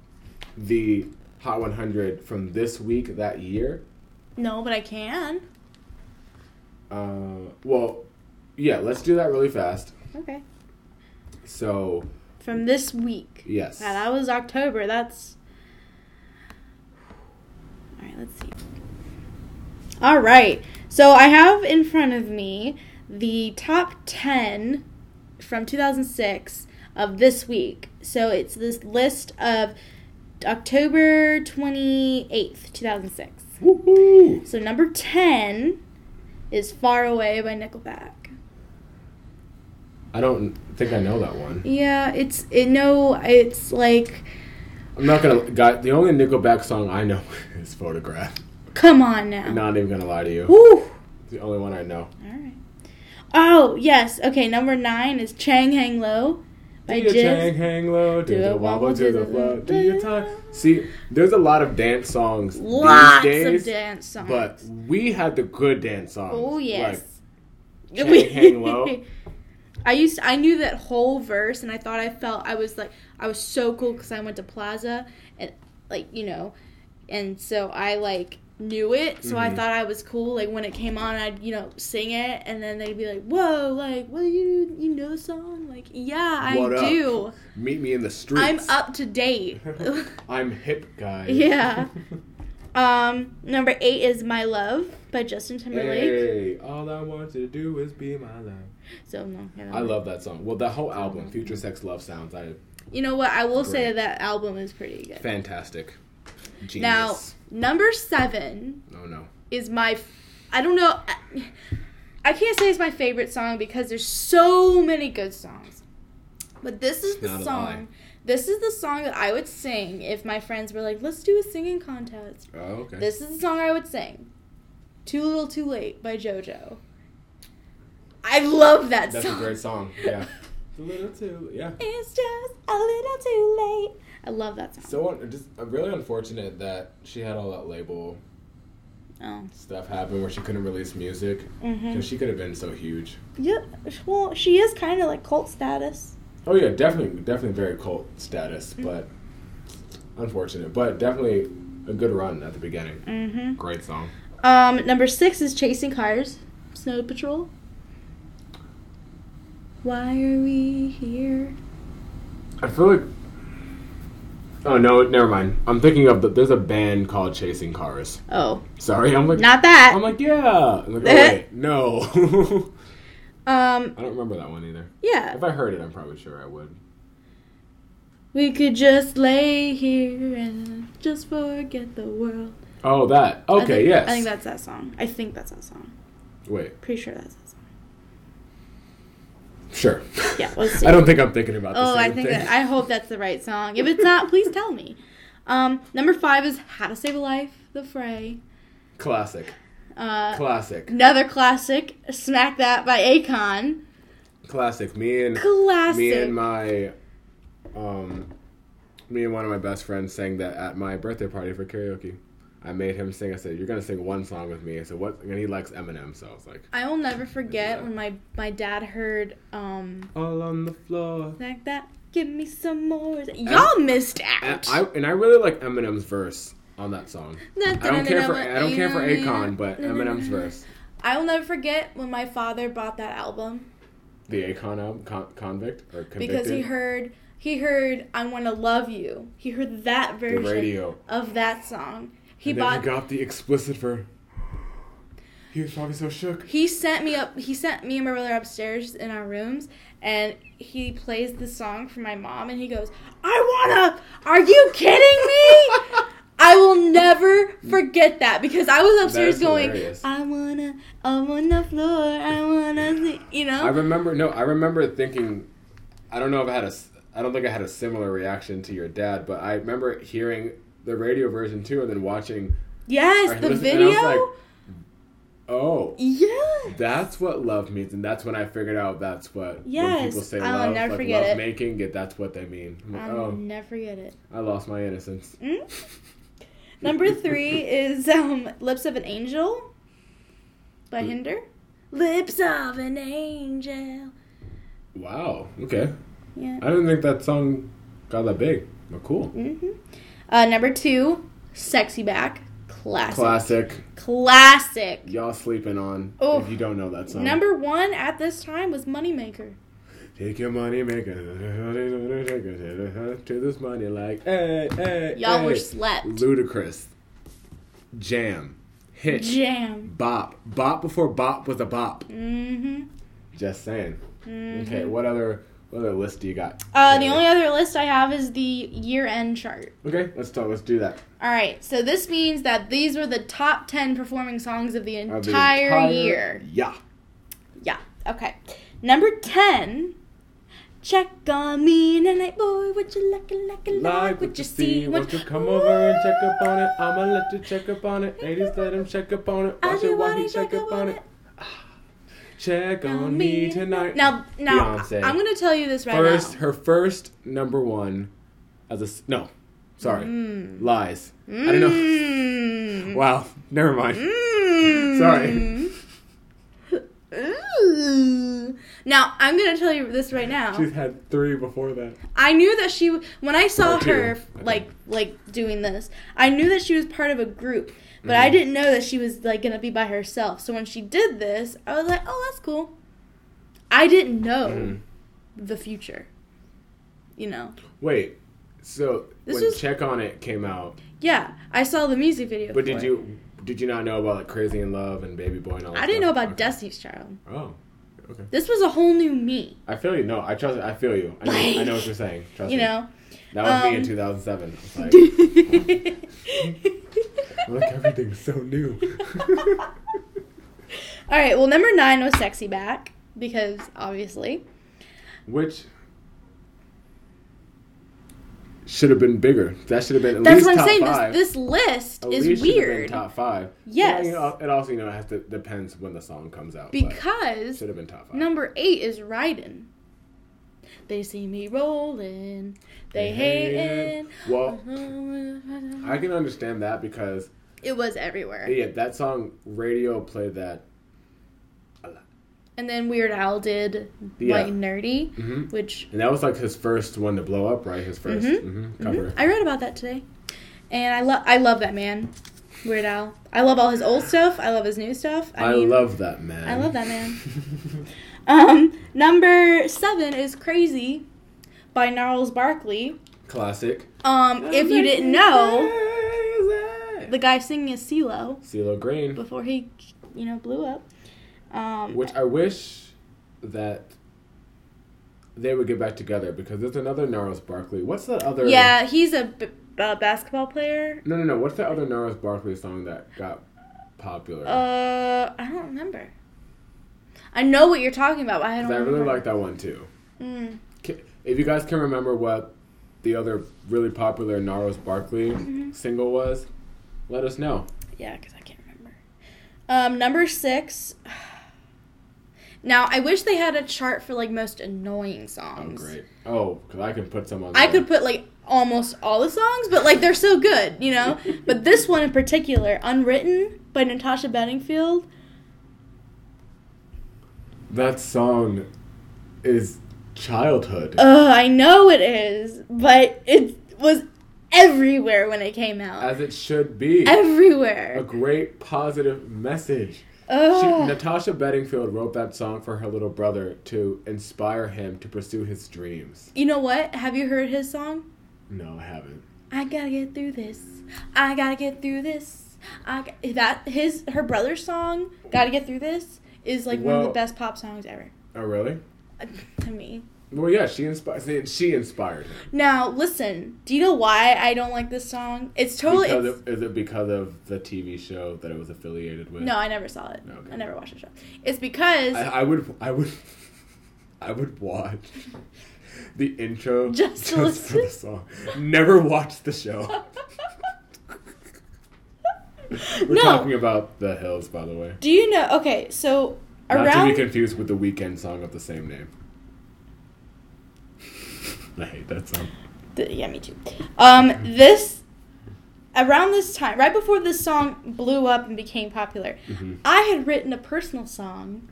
the Hot one hundred from this week, that year? No, but I can. Uh, well, yeah, let's do that really fast. Okay. So... From this week. Yes. Wow, that was October. That's... All right, let's see. All right. So I have in front of me the top ten from two thousand six of this week. So it's this list of October twenty-eighth, two thousand six. Woohoo! So number ten is Far Away by Nickelback. I don't think I know that one. Yeah, it's it. No, it's like. I'm not gonna. God, the only Nickelback song I know is "Photograph." Come on now. I'm not even gonna lie to you. Woo! It's the only one I know. All right. Oh yes. Okay. Number nine is "Chang Hang Low" by Jizz. Do your Chang Hang Low, do, do the wobble, do the flow, do your time. See, there's a lot of dance songs Lots these days. Lots of dance songs. But we had the good dance songs. Oh yes. Like, Chang Hang Low. I used to, I knew that whole verse, and I thought I felt I was like I was so cool because I went to Plaza, and like you know, and so I like knew it. So mm-hmm. I thought I was cool. Like when it came on, I'd you know sing it, and then they'd be like, "Whoa, like what do you you know the song?" Like yeah, what I up? do. Meet me in the streets. I'm up to date. I'm hip, guys. Yeah. Um, number eight is My Love by Justin Timberlake. Hey, all I want to do is be my love. So no, I, I love that song. Well, the whole album, Future Sex Love Sounds. I. You know what? I will great. say that album is pretty good. Fantastic. Genius. Now, number seven. Oh no. Is my, I don't know. I, I can't say it's my favorite song because there's so many good songs, but this is the Not song. This is the song that I would sing if my friends were like, let's do a singing contest. Oh, okay. This is the song I would sing. Too Little Too Late by JoJo. I love that That's song. That's a great song, yeah. It's a little too, yeah. It's just a little too late. I love that song. So just really unfortunate that she had all that label oh. stuff happen where she couldn't release music. Mm-hmm. Because she could have been so huge. Yep. Well, she is kind of like cult status. Oh yeah, definitely, definitely very cult status, but mm-hmm. unfortunate. But definitely a good run at the beginning. Mm-hmm. Great song. Um, number six is "Chasing Cars," Snow Patrol. Why are we here? I feel like. Oh no! Never mind. I'm thinking of the. There's a band called Chasing Cars. Oh. Sorry, I'm like. Not that. I'm like yeah. I'm like, oh, wait, no. Um, I don't remember that one either. Yeah. If I heard it, I'm probably sure I would. We could just lay here and just forget the world. Oh, that. Okay, I think, yes. I think that's that song. I think that's that song. Wait. Pretty sure that's that song. Sure. Yeah, let's see. I don't think I'm thinking about oh, the same I think thing. That, I hope that's the right song. If it's not, please tell me. Um, number five is How to Save a Life, The Fray. Classic. Uh, classic. Another classic, Smack That by Akon. Classic. Me and classic. Me and my, um, me and one of my best friends sang that at my birthday party for karaoke. I made him sing. I said, "You're gonna sing one song with me." I said, "What?" And he likes Eminem, so I was like, "I will never forget when my my dad heard um, All on the Floor." Smack That. Give me some more. Y'all em- missed out. I, I, and I really like Eminem's verse on that song. I don't care for I don't care for Akon, but Eminem's verse. I will never forget when my father bought that album. The Akon album, Con- Convict or Convicted. Because he heard he heard I Wanna Love You. He heard that version of that song. He and bought. Then he got the explicit for. He was probably so shook. He sent me up. He sent me and my brother upstairs in our rooms, and he plays the song for my mom, and he goes, "I wanna." Are you kidding me? I will never forget that because I was upstairs going, hilarious. "I wanna, I'm on the floor, I wanna," you know. I remember. No, I remember thinking. I don't know if I had a. I don't think I had a similar reaction to your dad, but I remember hearing the radio version too, and then watching. Yes, the video. And I was like, oh. Yeah. That's what love means, and that's when I figured out that's what yes. when people say I'll love, never like forget love it. Making, it, that's what they mean. Like, I'll oh, never forget it. I lost my innocence. Mm? Number three is um, Lips of an Angel by mm. Hinder. Lips of an Angel. Wow. Okay. Yeah. I didn't think that song got that big, but cool. Mm-hmm. Uh, number two, Sexy Back. Classic. Classic. Classic. Y'all sleeping on oh. if you don't know that song. Number one at this time was Moneymaker. Take your moneymaker to this money like, hey, hey, y'all hey. Were slept. Ludicrous. Jam. Hit. Jam. Bop. Bop before bop was a bop. Mm-hmm. Just saying. Mm-hmm. Okay, what other... What other list do you got? Uh, the only other list I have is the year-end chart. Okay, let's talk. Let's do that. All right. So this means that these were the top ten performing songs of the entire, of the entire year. Yeah. Yeah. Okay. Number ten. Check on me, night boy. What you like, like, like, like what you see. Won't you come over and check up on it? I'ma let you check up on it. Ladies, let him check up on it. Watch it while he check up on it. Check on me tonight. Now, now Beyonce. I'm going to tell you this right first, now. Her first number one as a... No. Sorry. Mm. Lies. Mm. I don't know. Wow. Never mind. Mm. Sorry. Ooh. Now, I'm going to tell you this right now. She's had three before that. I knew that she... When I saw two, her, I like, like doing this, I knew that she was part of a group. But I didn't know that she was, like, going to be by herself. So when she did this, I was like, oh, that's cool. I didn't know mm. the future, you know. Wait, so this when was, Check On It came out. Yeah, I saw the music video But did it. you did you not know about, like, Crazy in Love and Baby Boy and all that I stuff? Didn't know about okay. Destiny's Child. Oh, okay. This was a whole new me. I feel you. No, I trust I feel you. I, like, know, I know what you're saying. Trust you me. You know. That was um, me in two thousand seven. Like... Look, everything's so new. All right, well, number nine was Sexy Back, because obviously. Which should have been bigger. That should have been at That's least top five. That's what I'm saying. This, this list at is least weird. Should have been top five. Yes. Yeah, you know, it also, you know, it has to, depends when the song comes out. Because should have been top five. Number eight is Ridin'. They see me rolling. They hating. Well, I can understand that because... It was everywhere. Yeah, that song, radio played that a lot. And then Weird Al did yeah. White and Nerdy, mm-hmm. which... And that was like his first one to blow up, right? His first mm-hmm. Mm-hmm, cover. Mm-hmm. I read about that today. And I, lo- I love that man, Weird Al. I love all his old stuff. I love his new stuff. I, I mean, love that man. I love that man. Um, number seven is Crazy by Gnarls Barkley. Classic. Um, if you didn't know, the guy singing is CeeLo. CeeLo Green. Before he, you know, blew up. Um, Which I wish that they would get back together because there's another Gnarls Barkley. What's that other? Yeah, he's a b- b- basketball player. No, no, no. What's that other Gnarls Barkley song that got popular? Uh, I don't remember. I know what you're talking about, but I don't remember. I really like that one, too. Mm. If you guys can remember what the other really popular Gnarls Barkley mm-hmm. single was, let us know. Yeah, because I can't remember. Um, number six. Now, I wish they had a chart for, like, most annoying songs. Oh, great. Oh, because I could put some on there. I could put, like, almost all the songs, but, like, they're so good, you know? But this one in particular, Unwritten by Natasha Bedingfield. That song is childhood. Oh, I know it is, but it was everywhere when it came out. As it should be. Everywhere. A great positive message. She, Natasha Bedingfield wrote that song for her little brother to inspire him to pursue his dreams. You know what? Have you heard his song? No, I haven't. I gotta get through this. I gotta get through this. I got, that his her brother's song, Gotta Get Through This, is like well, one of the best pop songs ever. Oh, really? Uh, to me. Well, yeah, she inspired. She inspired him. Now, listen. Do you know why I don't like this song? It's totally. Because it's, of, is it because of the T V show that it was affiliated with? No, I never saw it. Okay. I never watched the show. It's because I, I would, I would, I would watch the intro just, just listen. For the song. Never watched the show. We're no. talking about The Hills, by the way. Do you know? Okay, so around. Not to be confused with the Weeknd song of the same name. I hate that song. The, yeah, me too. Um, this, around this time, right before this song blew up and became popular, mm-hmm. I had written a personal song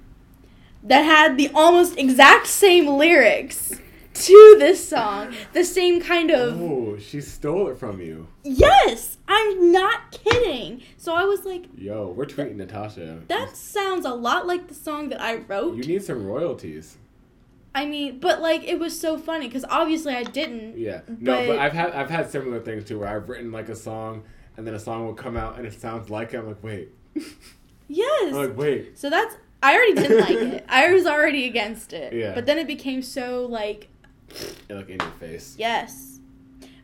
that had the almost exact same lyrics to this song. The same kind of... Oh, she stole it from you. Yes! I'm not kidding. So I was like... Yo, we're tweeting Natasha. That sounds a lot like the song that I wrote. You need some royalties. I mean, but, like, it was so funny, because obviously I didn't. Yeah. No, but, but I've had I've had similar things, too, where I've written, like, a song, and then a song will come out, and it sounds like it. I'm like, wait. Yes. I'm like, wait. So that's... I already didn't like it. I was already against it. Yeah. But then it became so, like... It looked in your face. Yes.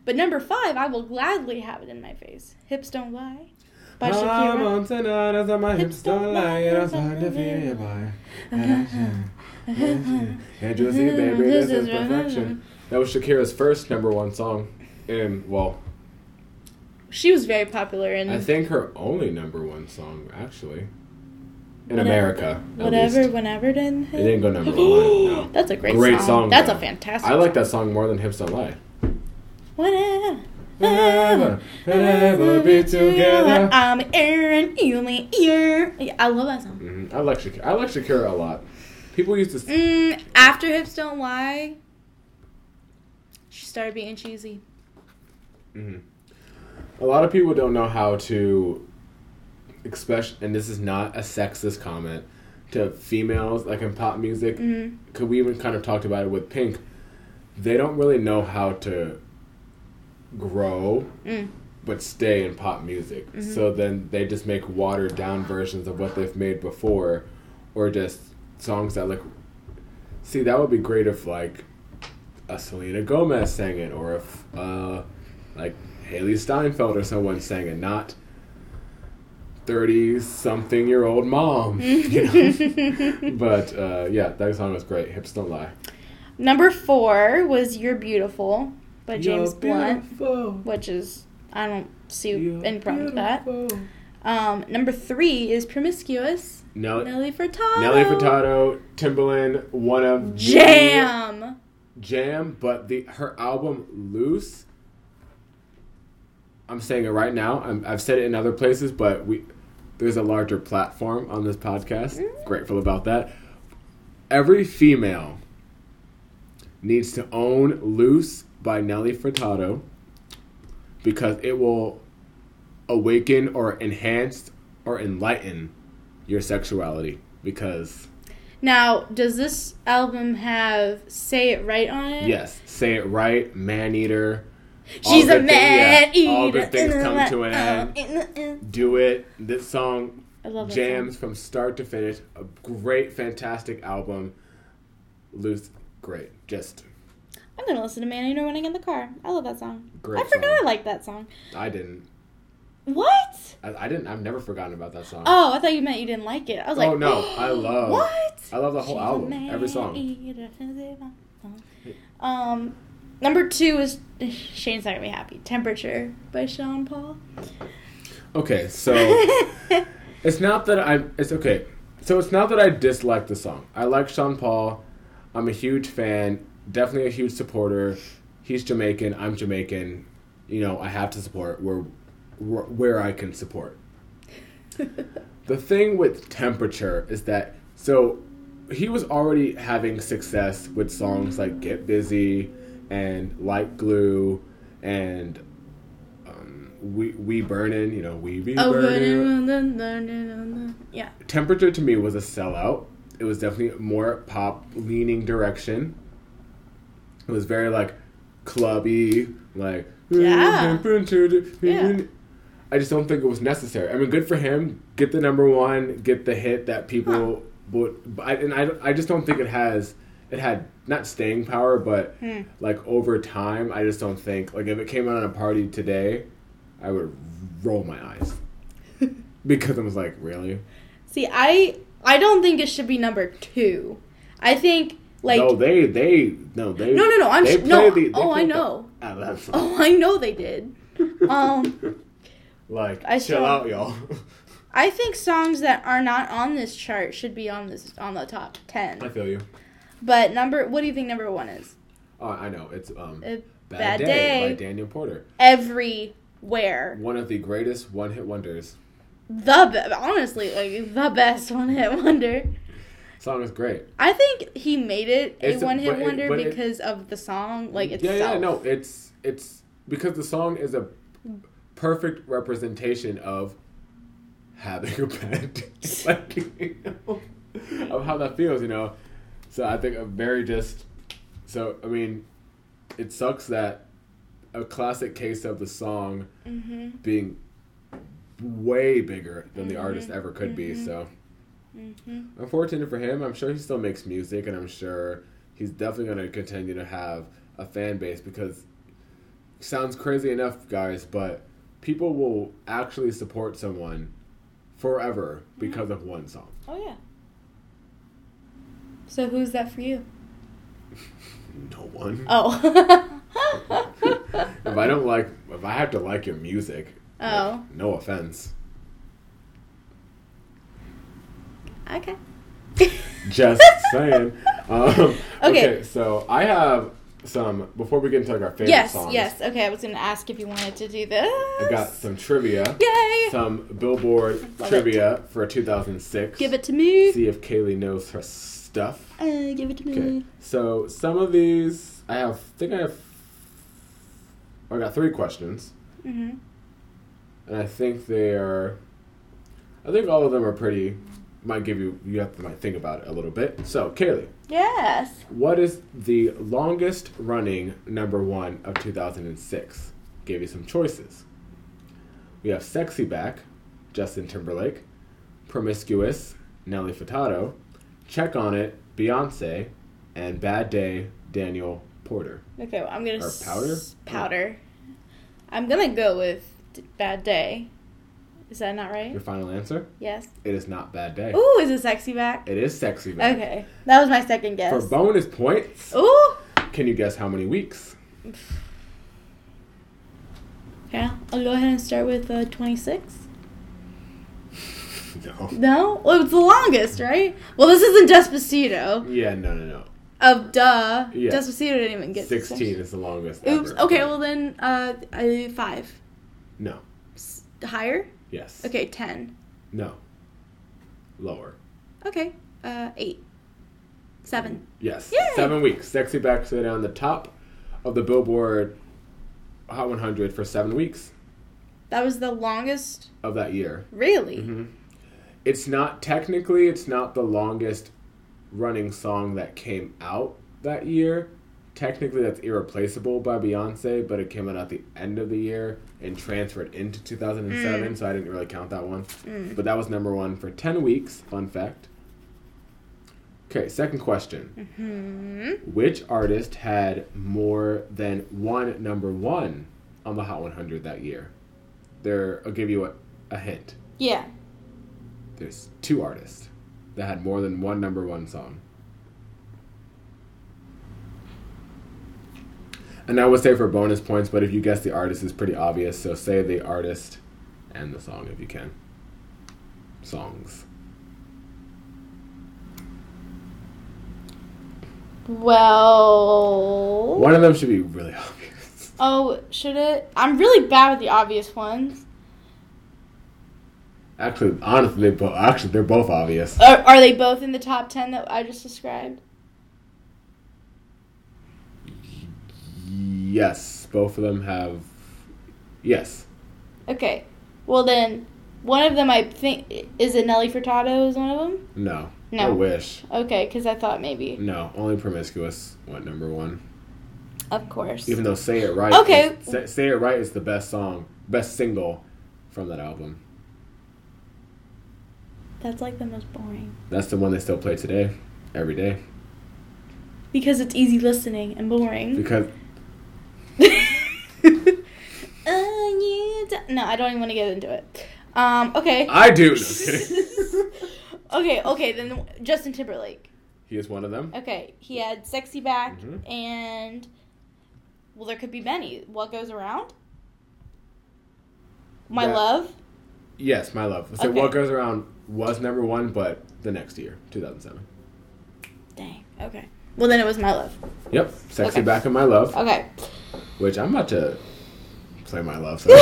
But number five, I will gladly have it in my face. Hips Don't Lie. By Shakira. I'm on tonight, I thought my hips, hips don't lie, and I'm starting to feel your boy. Can't you see, baby, this is perfection. That was Shakira's first number one song. And, well... She was very popular in... I think her only number one song, actually. In whatever, America, Whatever, least. Whenever, then... It didn't go number one, no. That's a great, great song. song. That's though. a fantastic I like that song more than Hips Don't Lie. Whatever. Never, never be together. I'm Aaron, you me, ear. Yeah, I love that song. Mm-hmm. I like Shakira. I like Shakira a lot. People used to. Mm, after Hips Don't Lie, she started being cheesy. Mm-hmm. A lot of people don't know how to, especially, and this is not a sexist comment, to females like in pop music. Mm-hmm. Cause we even kind of talked about it with Pink. They don't really know how to grow mm. but stay in pop music. Mm-hmm. So then they just make watered down versions of what they've made before, or just songs that like see that would be great if like a Selena Gomez sang it, or if uh like Haley Steinfeld or someone sang it, not thirty something year old mom, you know. But uh yeah, that song was great. Hips Don't Lie. Number four was You're Beautiful by James Blunt, which is, I don't see any problem with that. Um, number three is Promiscuous. Nelly, Nelly Furtado. Nelly Furtado, Timbaland, one of Jam. The, jam, but the her album Loose. I'm saying it right now. I'm, I've said it in other places, but we there's a larger platform on this podcast. Mm. Grateful about that. Every female needs to own Loose by Nelly Furtado, because it will awaken or enhance or enlighten your sexuality. Because now, does this album have Say It Right on it? Yes, Say It Right, Man Eater. She's a man eater. All good things come to an end. Do It. This song jams from start to finish. A great, fantastic album. Luth, great. Just... I'm going to listen to Man You Know Running in the Car. I love that song. Great I forgot song. I liked that song. I didn't. What? I, I didn't. I've never forgotten about that song. Oh, I thought you meant you didn't like it. I was like... Oh, no. I love... What? I love the whole She's album. Every song. Um, number two is... Shane's not going to be happy. Temperature by Sean Paul. Okay, so... it's not that I... It's okay. So it's not that I dislike the song. I like Sean Paul. I'm a huge fan. Definitely a huge supporter. He's Jamaican. I'm Jamaican. You know, I have to support where where I can support. The thing with Temperature is that... So he was already having success with songs like Get Busy and Like Glue and... We we burnin', you know, we be oh, burnin'. Burnin', burnin', burnin'. Yeah. Temperature to me was a sellout. It was definitely more pop leaning direction. It was very like clubby, like yeah. yeah. I just don't think it was necessary. I mean, good for him. Get the number one. Get the hit that people would. Huh. But I, and I I just don't think it has. It had not staying power, but hmm. like over time, I just don't think like if it came out on a party today. I would roll my eyes because I was like, really? See, I I don't think it should be number two. I think like no, they they no they no no no I'm they sh- no the, they oh I know the, oh, oh I know they did um like I chill saw, out y'all. I think songs that are not on this chart should be on this on the top ten. I feel you. But number what do you think number one is? Oh, I know it's um a Bad, Bad Day, Day by Daniel Porter. Every. Where? One of the greatest one-hit wonders. The be- honestly, like the best one-hit wonder. Song is great. I think he made it a it's one-hit a, wonder it, because it, of the song, like itself. Yeah, yeah, no, it's it's because the song is a perfect representation of having a bad day, like, you know, of how that feels, you know. So I think a very just. So I mean, it sucks that. A classic case of the song mm-hmm. being way bigger than mm-hmm. the artist ever could mm-hmm. be. So, mm-hmm. unfortunate for him. I'm sure he still makes music, and I'm sure he's definitely going to continue to have a fan base because it sounds crazy enough, guys, but people will actually support someone forever because mm-hmm. of one song. Oh, yeah. So who's that for you? No one. Oh. If I don't like, if I have to like your music, oh, like, no offense. Okay. Just saying. Um, okay. okay. So I have some. Before we get into like our favorite yes, songs. Yes. Yes. Okay. I was going to ask if you wanted to do this. I got some trivia. Yay! Some Billboard trivia it. For two thousand six. Give it to me. See if Kaylee knows her stuff. Uh, give it to me. Okay. So some of these, I have. I think I have. I got three questions, mm-hmm. and I think they are. I think all of them are pretty. Might give you you have to might think about it a little bit. So, Kaylee. Yes. What is the longest running number one of two thousand six? Gave you some choices. We have "Sexy Back," Justin Timberlake, "Promiscuous," Nelly Furtado, "Check on It," Beyonce, and "Bad Day," Daniel Porter. Okay, well, I'm gonna. Or s- powder. Powder. Oh. I'm gonna go with Bad Day. Is that not right? Your final answer? Yes. It is not Bad Day. Ooh, is it Sexy Back? It is Sexy Back. Okay, that was my second guess. For bonus points. Ooh. Can you guess how many weeks? Yeah, I'll go ahead and start with uh, twenty-six. No. No? Well, it's the longest, right? Well, this isn't Despacito. Yeah, no, no, no. Of duh. Yeah. Despacito didn't even get sixteen session. Is the longest Oops. Ever. Okay, well then, uh, five. No. S- higher? Yes. Okay, ten. No. Lower. Okay, uh, eight. Seven. Yes. Yay! Seven weeks. Sexy Back stayed on the top of the Billboard Hot one hundred for seven weeks. That was the longest? Of that year. Really? Mm-hmm. It's not, technically, it's not the longest running song that came out that year. Technically, that's Irreplaceable by Beyonce, but it came out at the end of the year and transferred into two thousand seven, mm. so I didn't really count that one. Mm. But that was number one for ten weeks, fun fact. Okay, second question. Mm-hmm. Which artist had more than one number one on the Hot one hundred that year? There, I'll give you a, a hint. Yeah. There's two artists that had more than one number one song. And I would say for bonus points, but if you guess the artist, it's pretty obvious. So say the artist and the song if you can. Songs. Well... One of them should be really obvious. Oh, should it? I'm really bad with the obvious ones. Actually, honestly, they bo- actually they're both obvious. Are, are they both in the top ten that I just described? Yes. Both of them have... Yes. Okay. Well, then, one of them I think... Is it Nelly Furtado is one of them? No. No. I wish. Okay, because I thought maybe. No, only Promiscuous went number one. Of course. Even though Say It Right. Okay. Is, say, Say It Right is the best song, best single from that album. That's like the most boring. That's the one they still play today, every day. Because it's easy listening and boring. Because. Oh, yeah. No, I don't even want to get into it. Um. Okay. I do. No, kidding. Okay, okay, then Justin Timberlake. He is one of them. Okay, he had Sexy Back, mm-hmm. and, well, there could be many. What Goes Around? My yeah. Love? Yes, My Love. So okay. What Goes Around was number one, but the next year, two thousand seven. Dang, okay. Well, then it was My Love. Yep, Sexy okay. Back and My Love. Okay. Which I'm about to play My Love. So.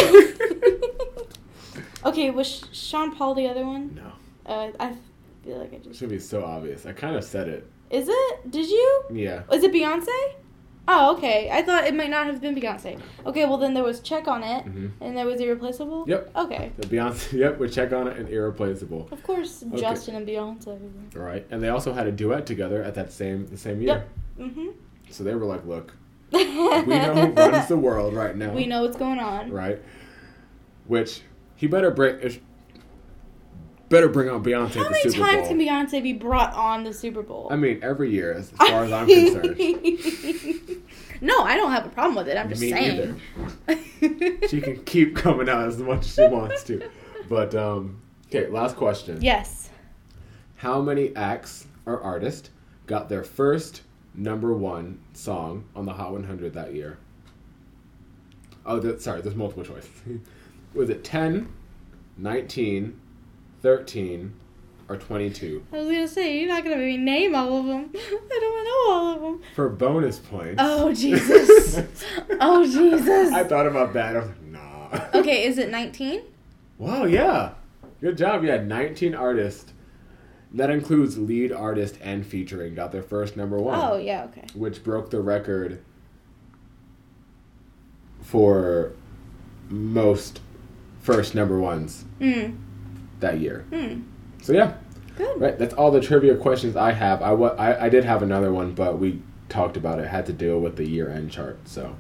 Okay, was Sean Paul the other one? No. Uh, I feel like I just... It should be so obvious. I kind of said it. Is it? Did you? Yeah. Is it Beyonce? Oh, okay. I thought it might not have been Beyonce. Okay, well then there was Check on It, mm-hmm. and there was Irreplaceable? Yep. Okay. The Beyonce, yep, with Check on It and Irreplaceable. Of course, okay. Justin and Beyonce. All right. And they also had a duet together at that same the same year. Yep. Mm-hmm. So they were like, look, we know who runs the world right now. We know what's going on. Right. Which, he better break... Better bring on Beyonce How at the Super Bowl. How many times can Beyonce be brought on the Super Bowl? I mean, every year, as far as I'm concerned. No, I don't have a problem with it. I'm just Me saying. Either. She can keep coming out as much as she wants to. But, um, okay, last question. Yes. How many acts or artists got their first number one song on the Hot one hundred that year? Oh, that, sorry, there's multiple choice. Was it ten, nineteen... thirteen, or twenty-two? I was going to say, you're not going to really name all of them. I don't know all of them. For bonus points. Oh, Jesus. oh, Jesus. I thought about that. I was like, nah. Okay, is it nineteen? Wow, yeah. Good job. You had nineteen artists. That includes lead artist and featuring. Got their first number one. Oh, yeah, okay. Which broke the record for most first number ones. Mm-hmm. That year. Hmm. So yeah. Good. Right. That's all the trivia questions I have. I, wa- I I did have another one, but we talked about it. Had to deal with the year-end chart. So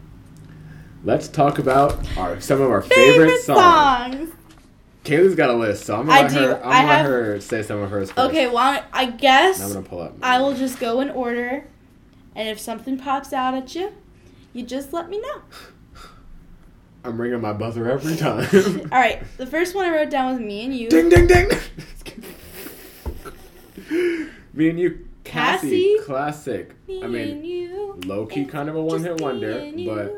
let's talk about our some of our favorite, favorite songs. songs. Kaylee's got a list, so I'm gonna I let do. her. I'm I gonna have... let her say some of hers first. Okay. Well, I guess I'm gonna pull up. I will just go in order, and if something pops out at you, you just let me know. I'm ringing my buzzer every time. All right. The first one I wrote down was Me and You. Ding, ding, ding. Me and You. Cassie. Cassie. Classic. Me I mean, and you. Low-key it's kind of a one-hit wonder, but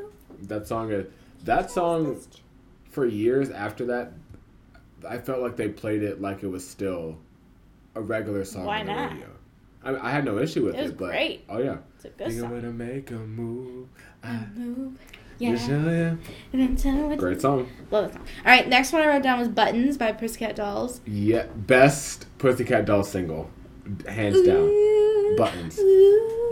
that song, is, that song, for years after that, I felt like they played it like it was still a regular song Why on the not? radio. I, mean, I had no issue with it. It was but, great. Oh, yeah. It's a good song. Gonna make a move. I move. Yeah. Yeah. Great song. Love that song. All right, next one I wrote down was Buttons by Pussycat Dolls. Yeah, best Pussycat Dolls single, hands Ooh. down. Buttons.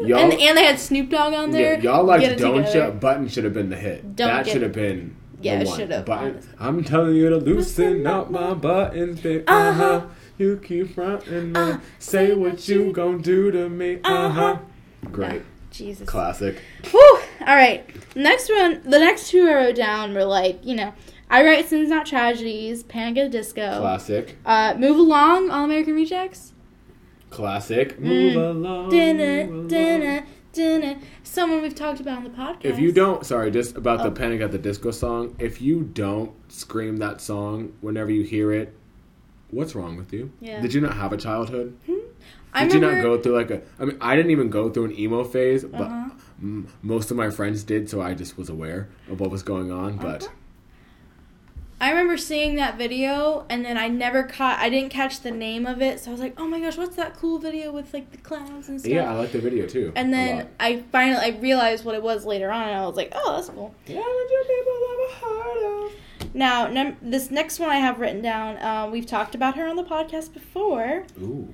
Y'all, and, and they had Snoop Dogg on there. Yeah, y'all like Don't Ya? Buttons should have been the hit. Don't that should have been Yeah, it should have. I'm telling you to loosen up my buttons, babe. Uh-huh. Uh-huh. You keep frontin' me. Uh, say what you gon' do to me. Uh-huh. Great. No. Jesus. Classic. Whew. All right. Next one. The next two I wrote down were like, you know, I Write Sins Not Tragedies, Panic at the Disco. Classic. Uh, Move Along, All American Rejects. Classic. Mm. Move along. Dinner, move dinner, along. dinner. Someone we've talked about on the podcast. If you don't, sorry, just about oh. the Panic at the Disco song. If you don't scream that song whenever you hear it, what's wrong with you? Yeah. Did you not have a childhood? Hmm? I Did remember... you not go through like a... I mean, I didn't even go through an emo phase, but uh-huh. m- most of my friends did, so I just was aware of what was going on, but... Uh-huh. I remember seeing that video, and then I never caught... I didn't catch the name of it, so I was like, oh my gosh, what's that cool video with, like, the clowns and stuff? Yeah, I like the video, too. And then I finally... I realized what it was later on, and I was like, oh, that's cool. Yeah, let your people have a heart of... Now, num- this next one I have written down, uh, we've talked about her on the podcast before. Ooh,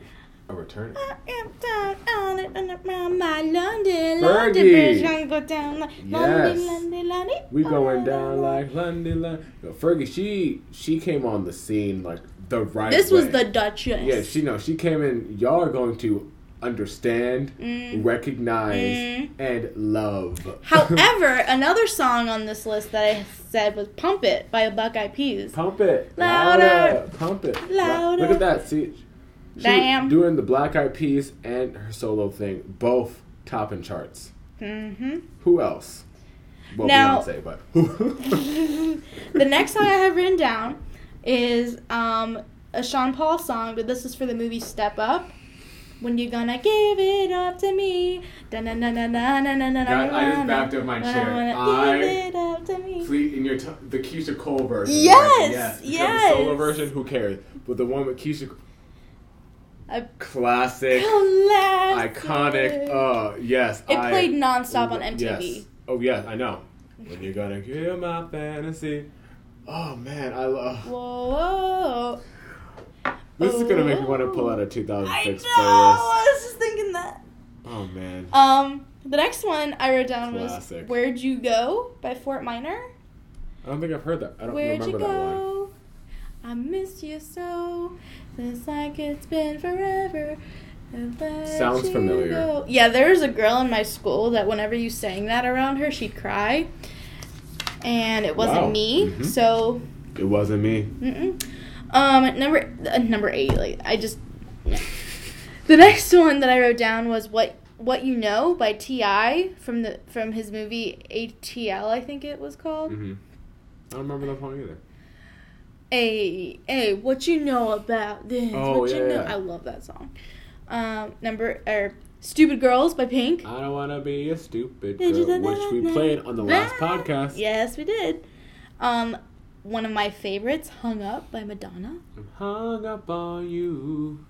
a returner. I am down on it and around my London, London Bridge. I go down like London, London, London. We going down like London, London. No, Fergie, she she came on the scene like the right way. This was the Duchess. Yeah, she no, she came in. Y'all are going to understand, mm. recognize, mm. and love. However, another song on this list that I said was Pump It by Black Eyed Peas. Pump it. Louder. Louder. Pump it. Louder. Look at that. See, she Damn. doing the Black Eyed Peas and her solo thing, both topping charts. Mm-hmm. Who else? Well, now, Beyonce, but who? The next song I have written down is um, a Sean Paul song, but this is for the movie Step Up. When you gonna give it up to me? God, I just backed up my chair. I give it up to me. Fleet in your t- the Keisha Cole version. Yes, right? yes. yes. The solo version, who cares? But the one with Keisha, a classic, classic, iconic. Oh yes, it I, played nonstop on M T V. Yes. Oh yeah, I know. When you gonna give my fantasy? Oh man, I love. Whoa. whoa. This is gonna make me want to pull out a two thousand six playlist. I know. I was just thinking that. Oh man. Um, the next one I wrote down Classic. was "Where'd You Go" by Fort Minor. I don't think I've heard that. I don't Where'd remember you that go? one. I missed you so. It's like it's been forever. Sounds familiar. Go. Yeah, there's a girl in my school that whenever you sang that around her, she'd cry. And it wasn't wow. me, mm-hmm. so. It wasn't me. Mm-mm. Um, number uh, number eight, like, I just, yeah. The next one that I wrote down was What What You Know by T I from the from his movie A T L, I think it was called. Mm-hmm. I don't remember that one either. Hey, hey, what you know about this? Oh, what yeah, you know? Yeah. I love that song. Um, number, er, Stupid Girls by Pink. I don't want to be a stupid girl, which that we that played that. on the last podcast. Yes, we did. Um... One of my favorites, Hung Up by Madonna. I'm hung up on you.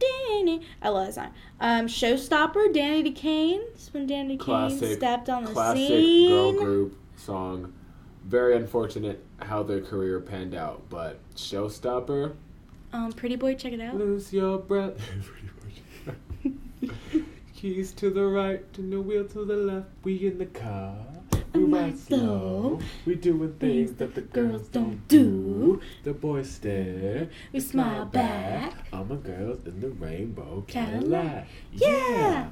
Danny. I love that song. Um, Showstopper, Danny DeCane. It's when Danny DeCane stepped on the classic scene. Classic girl group song. Very unfortunate how their career panned out, but Showstopper. Um, Pretty Boy, check it out. Lose your breath. Pretty Boy, keys to the right and the wheel to the left. We in the car. We ride slow. We doing things that the girls don't do. The boys stare. We smile back. All my girls in the rainbow Cadillac. Yeah. yeah.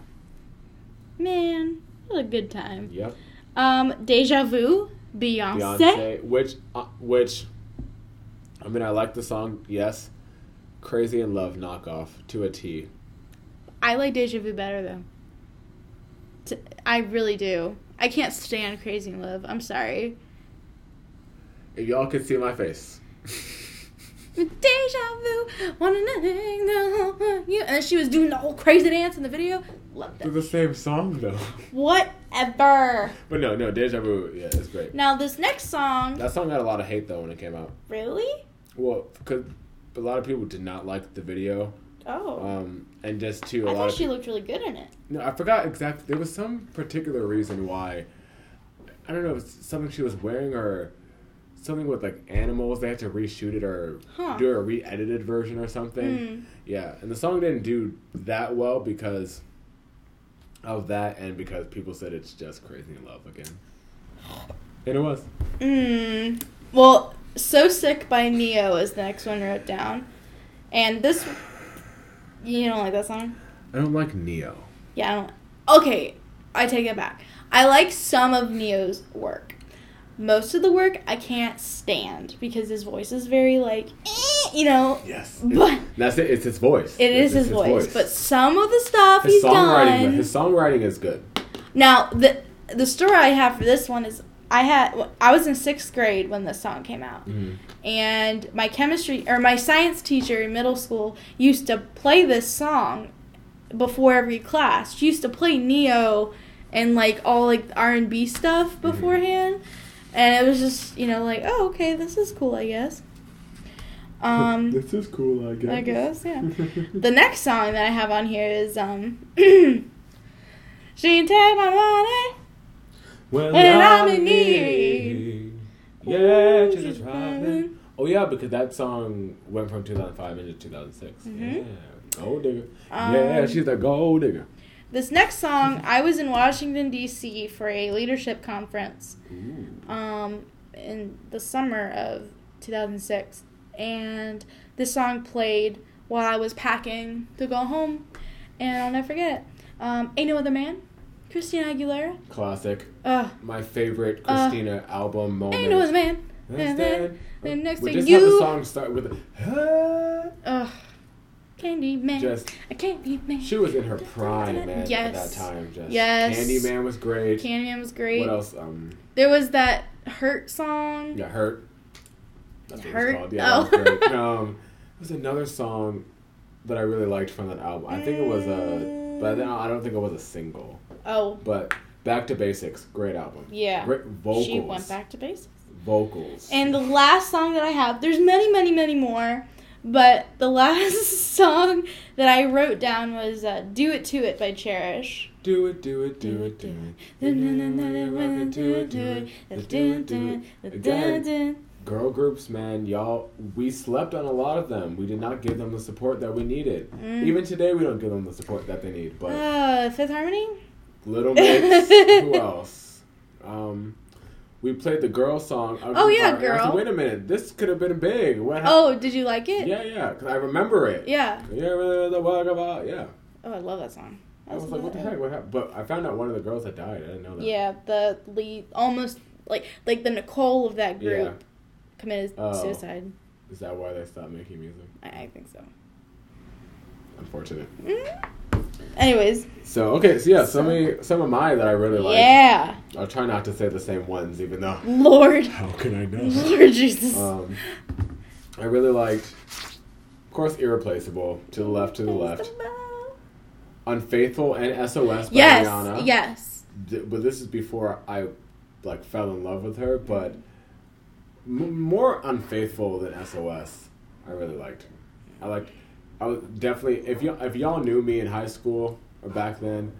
Man, what a good time. Yep. Um, Deja Vu, Beyonce. Beyonce, which, uh, which, I mean, I like the song. Yes, Crazy in Love knockoff to a T. I like Deja Vu better though. T- I really do. I can't stand Crazy in Love. I'm sorry. If y'all could see my face. Deja vu, one another, you. And she was doing the whole crazy dance in the video. Loved it. It's the same song though. Whatever. But no, no, Deja Vu, yeah, it's great. Now this next song. That song got a lot of hate though when it came out. Really? Well, because a lot of people did not like the video. Oh. Um, and just to a I lot thought of she people, looked really good in it. No, I forgot exactly. There was some particular reason why. I don't know. It was something she was wearing or something with, like, animals. They had to reshoot it or huh. do a re-edited version or something. Mm. Yeah. And the song didn't do that well because of that and because people said it's just Crazy in Love again. And it was. Mm. Well, So Sick by Neo is the next one I wrote down. And this... You don't like that song? I don't like Neo. Yeah, I don't. Okay, I take it back. I like some of Neo's work. Most of the work I can't stand because his voice is very like, eh, you know. Yes. But that's it. It's his voice. It is his, his voice. voice. But some of the stuff his he's songwriting, done. His songwriting is good. Now, the the story I have for this one is I had I was in sixth grade when this song came out. Mm. And my chemistry or my science teacher in middle school used to play this song before every class. She used to play Neo and like all like R and B stuff beforehand. Mm. And it was just, you know, like, oh, okay, this is cool, I guess. Um, this is cool, I guess. I guess, yeah. The next song that I have on here is, um, she can take my money when, when I'm in need. Yeah, she's driving. Oh, yeah, because that song went from two thousand five into two thousand six. Mm-hmm. Yeah, gold digger. Um, yeah, she's a gold digger. This next song, I was in Washington, D C for a leadership conference um, in the summer of two thousand six. And this song played while I was packing to go home. And I'll never forget it. Um, Ain't No Other Man, Christina Aguilera. Classic. Uh, My favorite Christina uh, album moment. Ain't No Other Man. And then the next thing you... We just have the song start with... Ugh. Uh, Candyman. Just, a Candyman. She was in her prime, man, yes. at that time. Just, yes. Candyman was great. Candyman was great. What else? Um, there was that Hurt song. Yeah, Hurt. That's Hurt? What it was called. Yeah, oh. That was great. Um, there was another song that I really liked from that album. I think it was a... But I don't think it was a single. Oh. But Back to Basics. Great album. Yeah. Great vocals. She went back to basics. Vocals. And the last song that I have... There's many, many, many more... But the last song that I wrote down was uh, Do It To It by Cherish. Do it, do it, do it, do it. Girl groups, man, y'all, we slept on a lot of them. We did not give them the support that we needed. Mm. Even today, we don't give them the support that they need. But uh, Fifth Harmony? Little Mix. Who else? Um... We played the girl song. I oh, yeah, Girl. Said, wait a minute. This could have been big. What oh, did you like it? Yeah, yeah. Because I remember it. Yeah. Yeah. Oh, I love that song. I, I was like, what the heck? What happened? But I found out one of the girls had died. I didn't know that. Yeah, the lead, almost, like, like the Nicole of that group yeah. committed oh. suicide. Is that why they stopped making music? I, I think so. Unfortunate. Mm-hmm. Anyways. So, okay, so yeah, some, so, of, some of mine that I really like. Yeah. I'll try not to say the same ones, even though. Lord. How can I know? Lord Jesus. Um, I really liked, of course, Irreplaceable, To the Left, To the Left. Unfaithful and S O S by yes, Rihanna. Yes, yes. But this is before I, like, fell in love with her, but m- more Unfaithful than S O S, I really liked. I liked... I was definitely, if y'all, if y'all knew me in high school or back then,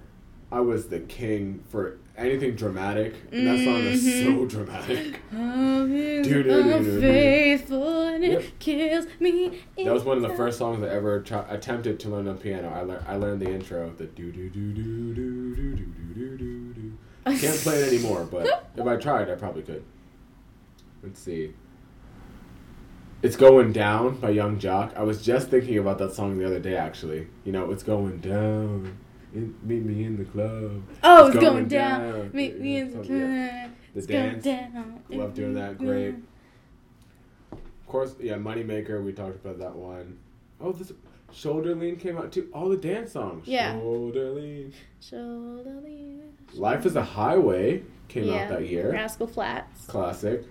I was the king for anything dramatic. And that song is mm-hmm. so dramatic. Dude, unfaithful and yep. it kills me. That was one of the first songs I ever tra- attempted to learn on piano. I learned I learned the intro, the do do do do do do do do do do. Can't play it anymore, but if I tried, I probably could. Let's see. It's Going Down by Young Jock. I was just thinking about that song the other day, actually. You know, it's going down. It, meet me in the club. Oh, it's, it's going, going down. down. Meet me in the club. Yeah. The it's dance. Going down. Love doing that. Great. Of course, yeah, Moneymaker. We talked about that one. Oh, this Shoulder Lean came out too. All the dance songs. Yeah. Shoulder Lean. Shoulder Lean. Life is a Highway came yeah. out that year. Rascal Flatts. Classic.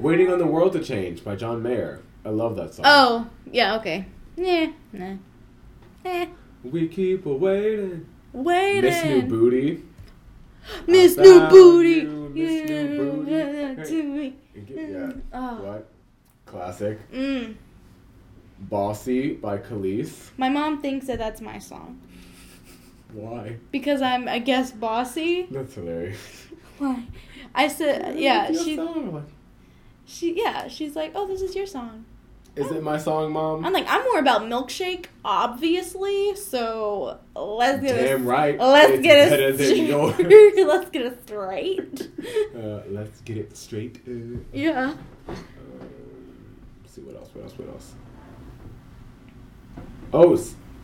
Waiting on the World to Change by John Mayer. I love that song. Oh, yeah, okay. Yeah, nah. Eh. We keep a-waiting. Waiting. Miss New Booty. Miss New Booty. You, Miss yeah. New Booty. Hey. Yeah. Oh. What? Classic. Mm. Bossy by Khalid. My mom thinks that that's my song. Why? Because I'm, I guess, bossy. That's hilarious. Why? I said, yeah, she, she, yeah, she's like, oh, this is your song. Is it my song, Mom? I'm like, I'm more about Milkshake, obviously, so let's get it. Damn right. Let's get it straight. Let's get it straight. Uh, let's get it straight. Uh, yeah. Uh, let's see, what else, what else, what else? Oh,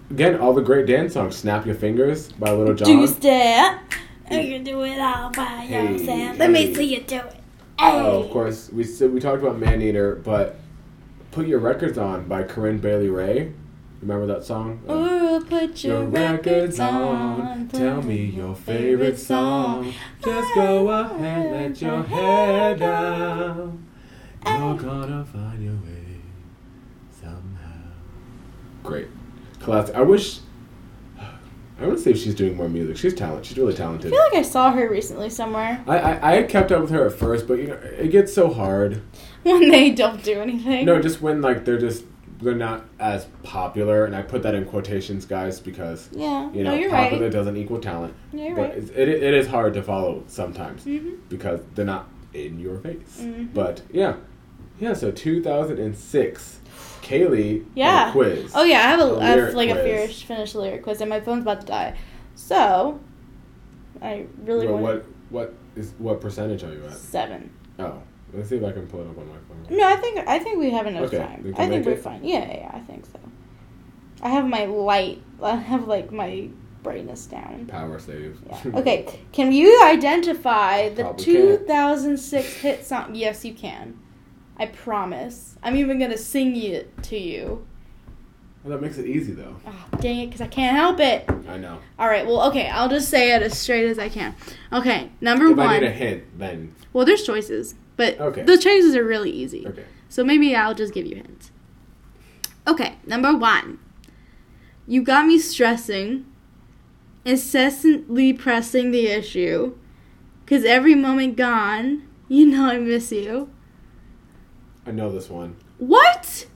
again, all the great dance songs. Snap Your Fingers by Little John. Do Step. I can do it all by hey, yourself. Let hey. me see you do it. Hey. Oh, of course. We we talked about Maneater, but Put Your Records On by Corinne Bailey Raye. Remember that song? Ooh, put your, your records, records on. on. Tell me your favorite song. Just go ahead, let your hair down. You're gonna find your way somehow. Great. Classic. I wish... I want to see if she's doing more music. She's talented. She's really talented. I feel like I saw her recently somewhere. I, I, I kept up with her at first, but you know, it gets so hard. When they don't do anything. No, just when like they're just... They're not as popular, and I put that in quotations, guys, because yeah. you know, no, you're popular right. doesn't equal talent. No, you're but right. It, it is hard to follow sometimes mm-hmm. because they're not in your face. Mm-hmm. But yeah, yeah. So two thousand six, Kaylee yeah. had a quiz. Oh yeah, I have a, a I have like quiz. a finished lyric quiz, and my phone's about to die. So I really well, want. What what is what percentage are you at? Seven. Oh. Let's see if I can pull it up on my phone. No, I think I think we have enough okay. time. I think we're it? fine. Yeah, yeah, yeah, I think so. I have my light. I have, like, my brightness down. Power save. Yeah. Okay, can you identify the Probably two thousand six can. hit song? Yes, you can. I promise. I'm even going to sing it to you. Well, that makes it easy, though. Oh, dang it, because I can't help it. I know. All right, well, okay, I'll just say it as straight as I can. Okay, number if one. If I need a hint, then. Well, there's choices. But okay. the choices are really easy. Okay. So maybe I'll just give you hints. Okay, number one. You got me stressing, incessantly pressing the issue, 'cause every moment gone, you know I miss you. I know this one. What?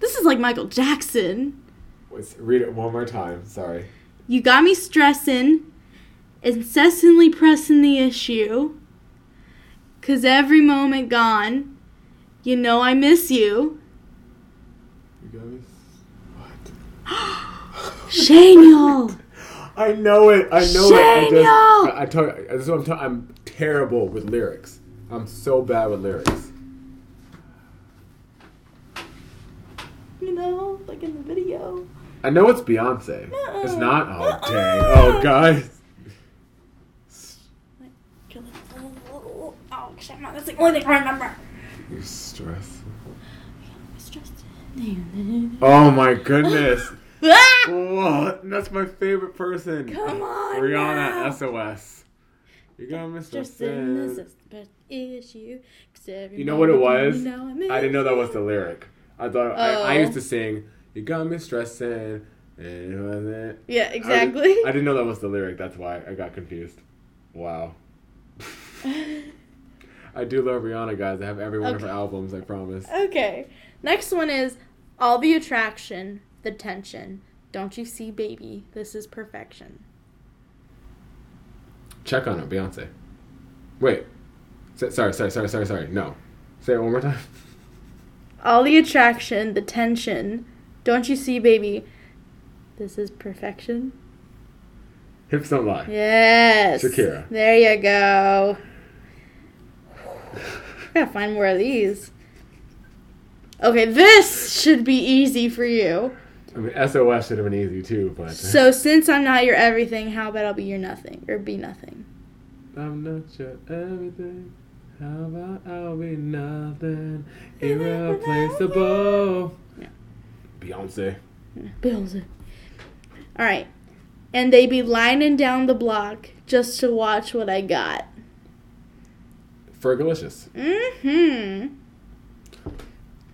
This is like Michael Jackson. Let's read it one more time. Sorry. You got me stressing, incessantly pressing the issue, 'cause every moment gone, you know I miss you. You guys, what? Shaniel! I know it. I know Shaniel! it. I just, I, I tell you, this is what I'm talking. I'm terrible with lyrics. I'm so bad with lyrics. You know, like in the video. I know it's Beyonce. Uh-uh. It's not. Oh uh-uh. dang! Oh guys. That's the only thing I remember. You're stressed. Oh my goodness. Whoa, that's my favorite person. Come on. Rihanna, now. S O S. You're going to miss this. You know what it was? You know I, I didn't know that was the lyric. I thought oh. I, I used to sing, you got me stressing. And it wasn't. Yeah, exactly. I didn't, I didn't know that was the lyric. That's why I got confused. Wow. I do love Rihanna, guys. I have every one okay. of her albums, I promise. Okay. Next one is all the attraction, the tension. Don't you see, baby? This is perfection. Check on it, Beyonce. Wait. S- sorry, sorry, sorry, sorry, sorry. No. Say it one more time. All the attraction, the tension. Don't you see, baby? This is perfection. Hips don't lie. Yes. Shakira. There you go. I gotta find more of these. Okay, this should be easy for you. I mean, S O S should have been easy too, but. So since I'm not your everything, how about I'll be your nothing or be nothing? I'm not your everything. How about I'll be nothing, irreplaceable. Yeah. Beyonce. Yeah. Beyonce. All right, and they be lining down the block just to watch what I got. Fergalicious. Mm-hmm.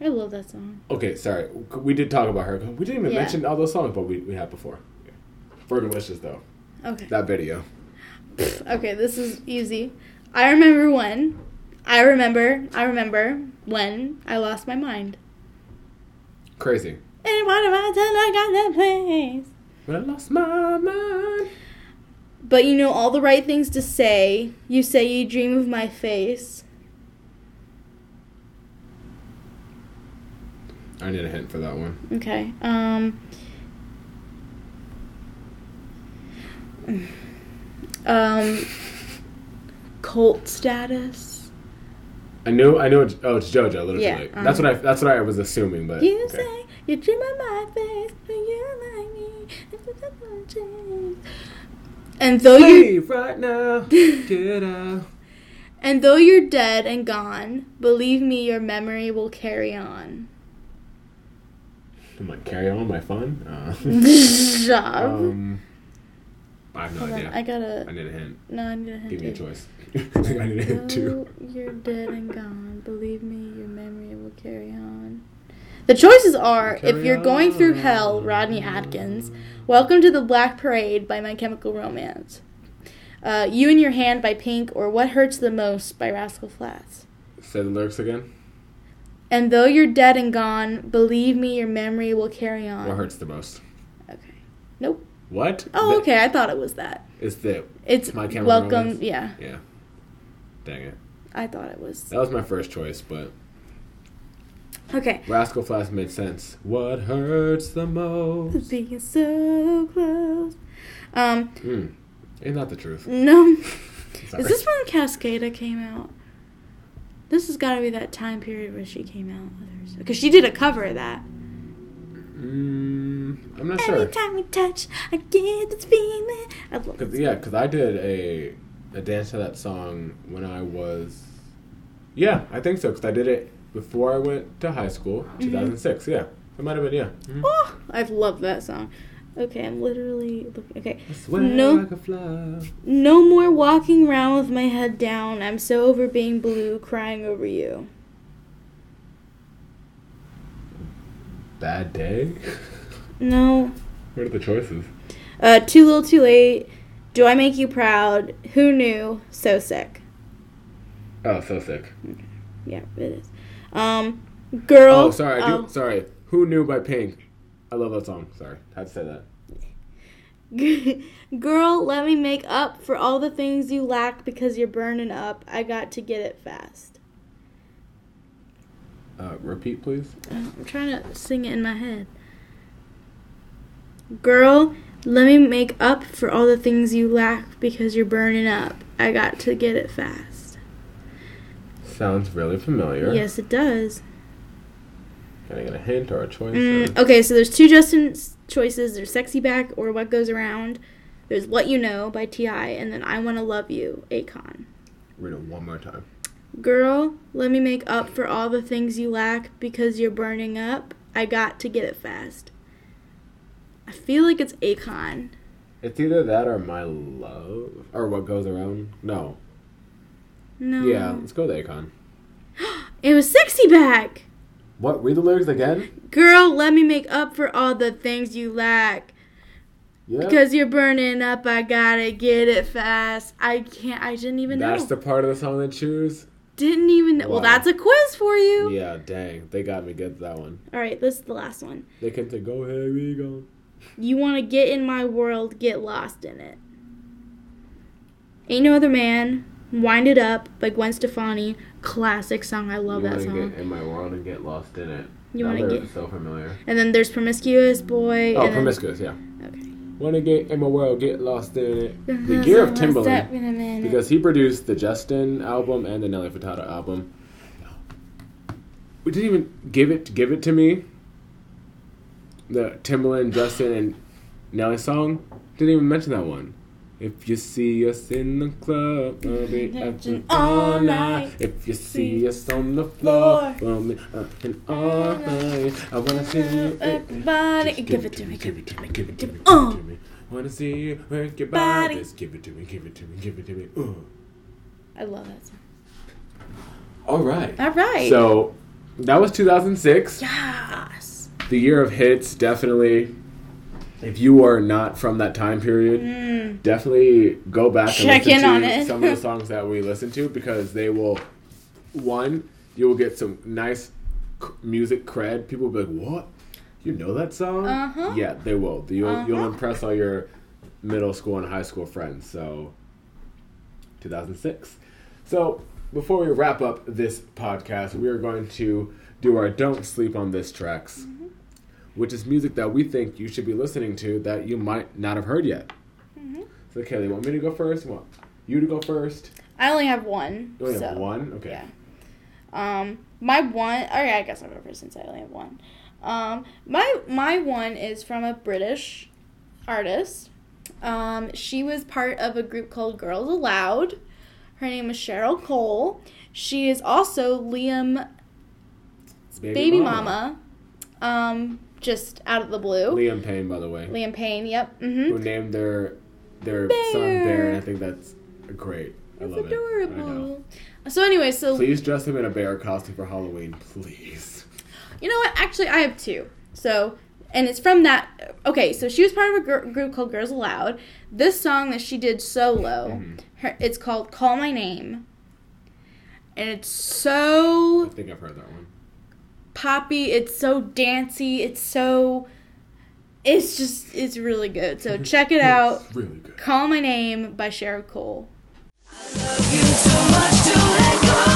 I love that song. Okay, sorry. We did talk about her. We didn't even yeah. mention all those songs, but we, we had before. Yeah. Fergalicious, though. Okay. That video. Okay, this is easy. I remember when. I remember. I remember when I lost my mind. Crazy. And what about till I got that place? When I lost my mind. But you know all the right things to say. You say you dream of my face. I need a hint for that one. Okay. Um. Um. Cult status. I knew. I knew. It, oh, it's JoJo. Literally. Yeah, um, that's what I. That's what I was assuming. But you okay. say you dream of my face, but you like me. And though hey, you right now, get out. And though you're dead and gone, believe me, your memory will carry on. I'm like, carry on, my fun? Uh, job. Um, I have no Hold idea. On, I gotta... I need a hint. No, I need a hint. Give me a choice. Like, I need a hint, too. Though you're dead and gone, believe me, your memory will carry on. The choices are, carry If You're on. Going Through Hell, Rodney Atkins, Welcome to the Black Parade by My Chemical Romance, uh, You and Your Hand by Pink, or What Hurts the Most by Rascal Flatts. Say the lyrics again. And though you're dead and gone, believe me, your memory will carry on. What hurts the most? Okay. Nope. What? Oh, the, okay. I thought it was that. It's the... It's My Chemical Welcome... Romance? Yeah. Yeah. Dang it. I thought it was... That was my first choice, but... Okay. Rascal Flatts made sense. What hurts the most? Being so close. Um... Mm. Ain't that the truth? No. Sorry. Is this when Cascada came out? This has got to be that time period where she came out with her. Because she did a cover of that. Mm, I'm not Every sure. Every time we touch, I get this feeling. I love Cause, this Yeah, because I did a a dance to that song when I was... Yeah, I think so. Because I did it before I went to high school, two thousand six. Mm-hmm. Yeah, it might have been, yeah. Mm-hmm. Oh, I've loved that song. Okay, I'm literally looking. Okay. No, like a fly. No more walking around with my head down. I'm so over being blue, crying over you. Bad day? No. What are the choices? Uh, too little, too late. Do I make you proud? Who knew? So sick. Oh, so sick. Okay. Yeah, it is. Um, girl. Oh, sorry. I do, oh. Sorry. Who knew by Pink. I love that song. Sorry. I had to say that. Girl, let me make up for all the things you lack because you're burning up. I got to get it fast. Uh, repeat, please. I'm trying to sing it in my head. Girl, let me make up for all the things you lack because you're burning up. I got to get it fast. Sounds really familiar. Yes, it does. Can I get a hint or a choice? Mm, okay, so there's two Justin's choices. There's Sexy Back or What Goes Around. There's What You Know by T I and then I Wanna Love You, Akon. Read it one more time. Girl, let me make up for all the things you lack because you're burning up. I got to get it fast. I feel like it's Akon. It's either that or My Love or What Goes Around. No. No. Yeah, let's go with Akon. It was Sexy Back. What? Read the lyrics again? Girl, let me make up for all the things you lack. Yeah. Because you're burning up, I gotta get it fast. I can't, I didn't even that's know. That's the part of the song they choose? Didn't even know. Wow. Well, that's a quiz for you. Yeah, dang. They got me good that one. All right, this is the last one. They can say, go ahead, we go. You want to get in my world, get lost in it. Ain't No Other Man, Wind It Up by Gwen Stefani. Classic song. I love you that song. You want to get in my world and get lost in it. You want to get so familiar. And then there's Promiscuous Boy. Oh, and Promiscuous, then... yeah. Okay. Want to get in my world, get lost in it. The gear of Timbaland, because he produced the Justin album and the Nelly Furtado album. We didn't even give it give it to me. The Timbaland, Justin, and Nelly song. Didn't even mention that one. If you see us in the club, we'll be acting all night. If you see us on the floor, we'll be acting all night. I wanna see you, everybody. Give it to me, give it to me, give it to me, give it to me. Wanna see you work your body. Give it to me, give it to me, give it to me. I love that song. All right. All right. So that was two thousand six. Yes. The year of hits, definitely. If you are not from that time period, mm. definitely go back Check and listen to some of the songs that we listened to because they will, one, you will get some nice music cred. People will be like, what? You know that song? Uh-huh. Yeah, they will. You'll, uh-huh. you'll impress all your middle school and high school friends. So, two thousand six. So, before we wrap up this podcast, we are going to do our Don't Sleep on This tracks. Mm-hmm. Which is music that we think you should be listening to that you might not have heard yet. Mm-hmm. So, Kelly, you want me to go first? You want you to go first? I only have one. You only so, have one? Okay. Yeah. Um, my one... Oh, yeah, I guess I'll go first since I only have one. Um, my my one is from a British artist. Um, she was part of a group called Girls Aloud. Her name is Cheryl Cole. She is also Liam's baby, baby mama. mama. Um, just out of the blue. Liam Payne, by the way. Liam Payne, yep. Mm-hmm. Who named their their Bear. son Bear, and I think that's great. I that's love adorable. it. adorable. So anyway, so... Please dress him in a bear costume for Halloween, please. You know what? Actually, I have two. So... And it's from that... Okay, so she was part of a gr- group called Girls Aloud. This song that she did solo, mm-hmm. her, it's called Call My Name. And it's so... I think I've heard that one. Poppy. It's so dancey. It's so... It's just... It's really good. So check it out. It's really good. Call My Name by Cheryl Cole. I love you so much to let go.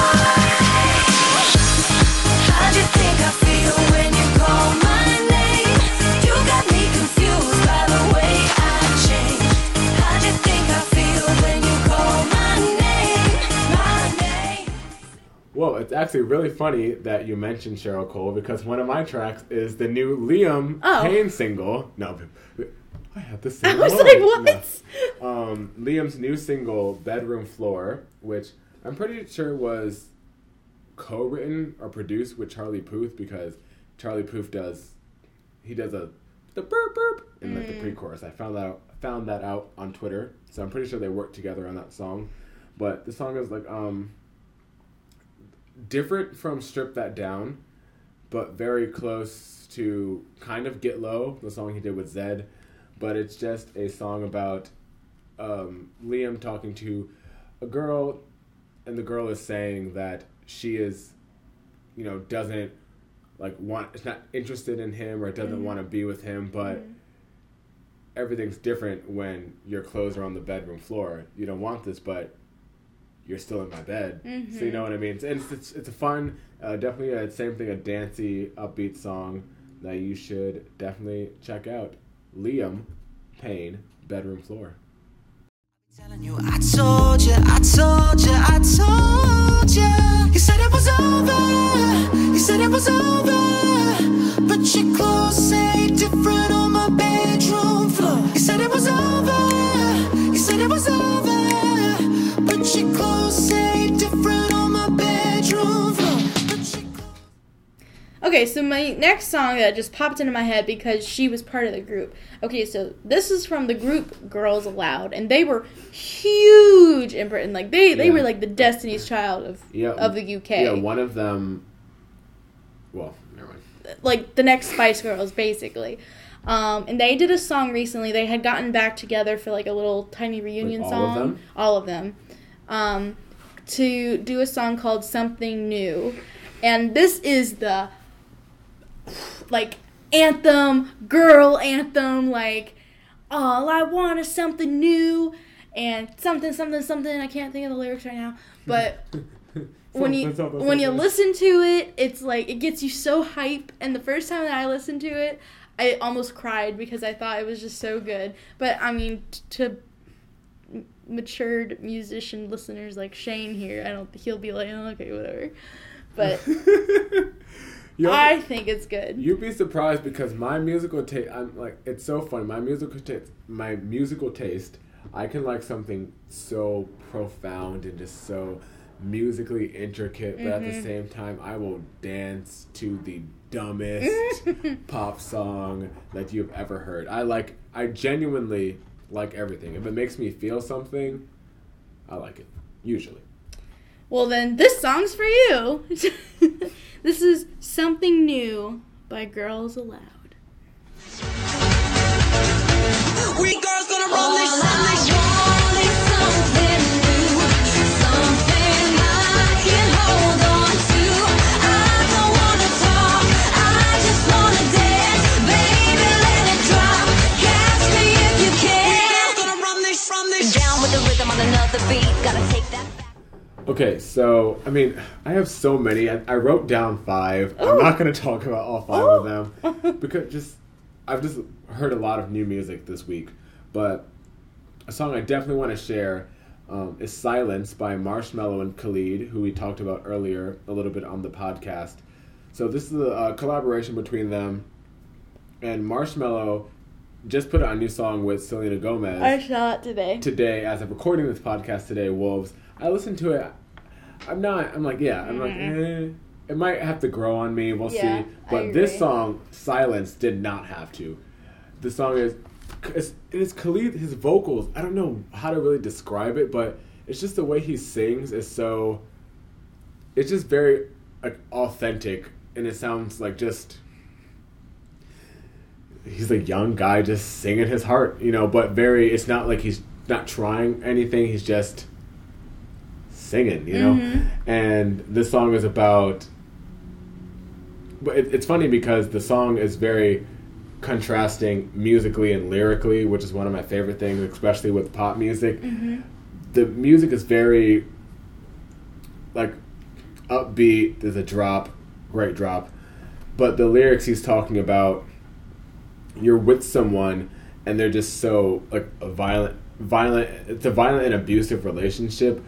How do you think I feel when you call my... Well, it's actually really funny that you mentioned Cheryl Cole because one of my tracks is the new Liam oh. Payne single. No, I have the single. I was like, what? No. Um, Liam's new single, Bedroom Floor, which I'm pretty sure was co-written or produced with Charlie Puth because Charlie Puth does, he does a the burp burp in like mm. the pre-chorus. I found that out, found that out on Twitter, so I'm pretty sure they worked together on that song. But the song is like, um... different from Strip That Down, but very close to kind of Get Low, the song he did with Zed. But it's just a song about um, Liam talking to a girl, and the girl is saying that she is, you know, doesn't, like, want, is not interested in him or doesn't mm. want to be with him, but mm. everything's different when your clothes are on the bedroom floor. You don't want this, but... you're still in my bed, mm-hmm. so you know what I mean. It's, and it's it's, it's a fun, uh, definitely a, same thing, a dancey, upbeat song that you should definitely check out. Liam Payne, Bedroom Floor. Telling you, I told you, I told you, I told you. You said it was over, you said it was over, but your clothes say different on my bedroom floor. You said it was over, you said it was over. Okay, so my next song that just popped into my head because she was part of the group. Okay, so this is from the group Girls Aloud, and they were huge in Britain. Like they, yeah. they were like the Destiny's Child of yeah. of the U K. Yeah, one of them. Well, never mind. Like the next Spice Girls, basically. Um, and they did a song recently. They had gotten back together for like a little tiny reunion like all song. All of them. All of them. Um, to do a song called Something New. And this is the, like, anthem, girl anthem, like, all I want is something new, and something, something, something, I can't think of the lyrics right now, but when you something, when something. you listen to it, it's like, it gets you so hype, and the first time that I listened to it, I almost cried because I thought it was just so good, but, I mean, t- to... matured musician listeners like Shane here, I don't. He'll be like, oh, okay, whatever. But I be, think it's good. You'd be surprised because my musical taste. I'm like, it's so funny. My musical taste. My musical taste. I can like something so profound and just so musically intricate, but mm-hmm. at the same time, I will dance to the dumbest pop song that you've ever heard. I like. I genuinely. Like everything. If it makes me feel something, I like it. Usually. Well, then, this song's for you. This is Something New by Girls Aloud. We girls gonna run this time. Okay, so, I mean, I have so many. I, I wrote down five. Ooh. I'm not going to talk about all five Ooh. of them. Because just, I've just heard a lot of new music this week. But a song I definitely want to share um, is Silence by Marshmello and Khalid, who we talked about earlier a little bit on the podcast. So this is a uh, collaboration between them. And Marshmello just put out a new song with Selena Gomez. I saw it today. Today, as I'm recording this podcast today, Wolves. I listened to it. I'm not. I'm like, yeah. I'm mm-hmm. like, eh. It might have to grow on me. We'll yeah, see. But this song, Silence, did not have to. The song is, it's, it is Khalid, his vocals. I don't know how to really describe it, but it's just the way he sings is so, it's just very like, authentic. And it sounds like just, he's a young guy just singing his heart, you know, but very, it's not like he's not trying anything. He's just singing, you know? Mm-hmm. And this song is about, but it, it's funny because the song is very contrasting musically and lyrically, which is one of my favorite things, especially with pop music. Mm-hmm. The music is very, like, upbeat. There's a drop, great drop. But the lyrics he's talking about, you're with someone and they're just so, like, a violent, violent, it's a violent and abusive relationship.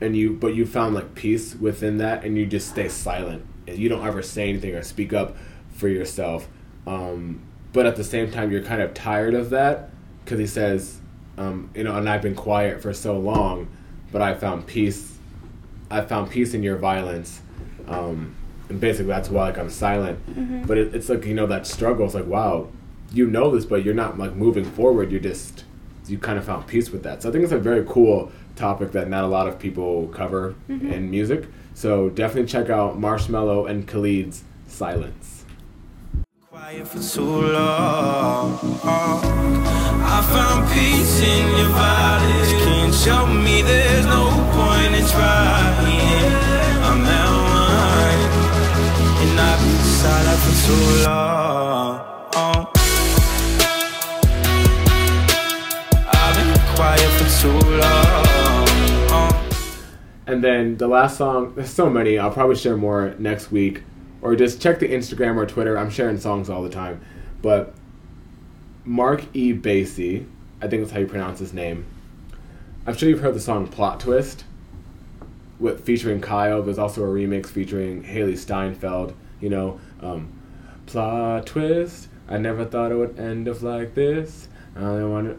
And you, but you found, like, peace within that and you just stay silent. And you don't ever say anything or speak up for yourself. Um, but at the same time, you're kind of tired of that because he says, um, you know, and I've been quiet for so long, but I found peace. I found peace in your violence. Um, and basically that's why, like, I'm silent. Mm-hmm. But it, it's like, you know, that struggle. It's like, wow, you know this, but you're not, like, moving forward. You're just, you kind of found peace with that. So I think it's a very cool topic that not a lot of people cover mm-hmm. in music. So definitely check out Marshmello and Khalid's Silence. For too long, I found peace in your violence. Can't show me there's no point in trying. I'm out of line, and I've been silent for too long. I've been quiet for too long. And then the last song, there's so many. I'll probably share more next week. Or just check the Instagram or Twitter. I'm sharing songs all the time. But Mark E. Basie, I think that's how you pronounce his name. I'm sure you've heard the song Plot Twist, with featuring Kyle. There's also a remix featuring Haley Steinfeld. You know, um, Plot Twist, I never thought it would end up like this. I don't want to...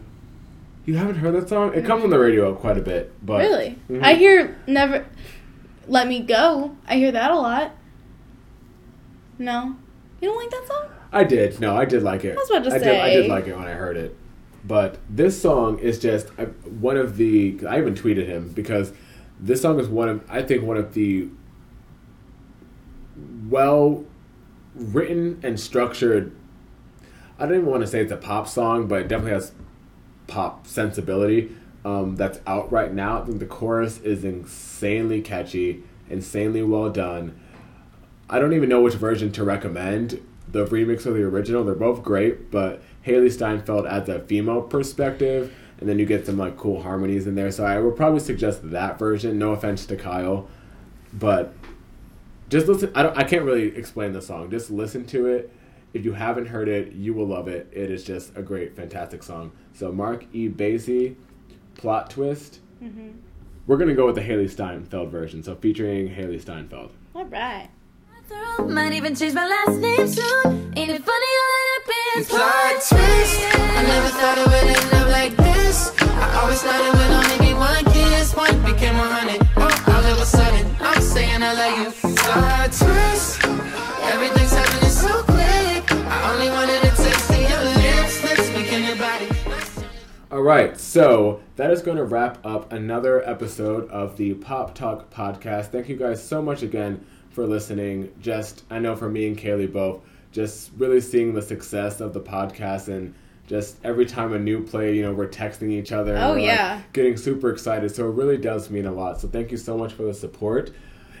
You haven't heard that song? It comes on the radio quite a bit. But really? Mm-hmm. I hear Never... Let Me Go. I hear that a lot. No. You don't like that song? I did. No, I did like it. I was about to say. I did, I did like it when I heard it. But this song is just one of the... I even tweeted him because this song is one of... I think one of the well-written and structured... I don't even want to say it's a pop song, but it definitely has pop sensibility um, that's out right now. I think the chorus is insanely catchy, insanely well done. I don't even know which version to recommend, the remix or the original. They're both great, but Haley Steinfeld adds a female perspective, and then you get some like cool harmonies in there. So I would probably suggest that version. No offense to Kyle, but just listen. I don't. I can't really explain the song. Just listen to it. If you haven't heard it, you will love it. It is just a great, fantastic song. So Mark E. Basie, Plot Twist. Mm-hmm. We're gonna go with the Haley Steinfeld version. So featuring Haley Steinfeld. All right. Might even change my last name soon. Ain't it funny all it appears? Plot twist. I never thought it would end up like this. I always thought it would only be one kiss. One became a hundred. All of a sudden, I'm saying I love you. Plot twist. Everything's happening so quick. I only wanted to taste of your lips. Lips became your body. All right, so that is going to wrap up another episode of the Pop Talk Podcast. Thank you guys so much again for listening. Just, I know for me and Kaylee both, just really seeing the success of the podcast, and just every time a new play, you know, we're texting each other. And oh, we're yeah. Like, getting super excited. So it really does mean a lot. So thank you so much for the support.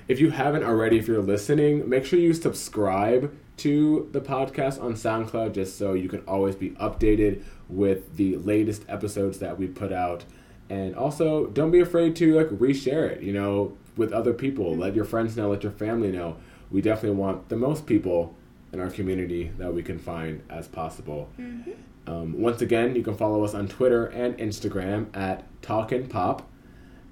If you haven't already, if you're listening, make sure you subscribe to the podcast on SoundCloud just so you can always be updated with the latest episodes that we put out. And also, don't be afraid to like reshare it, you know, with other people. Let your friends know, let your family know. We definitely want the most people in our community that we can find as possible. Mm-hmm. Um, once again, you can follow us on Twitter and Instagram at Talkin' Pop.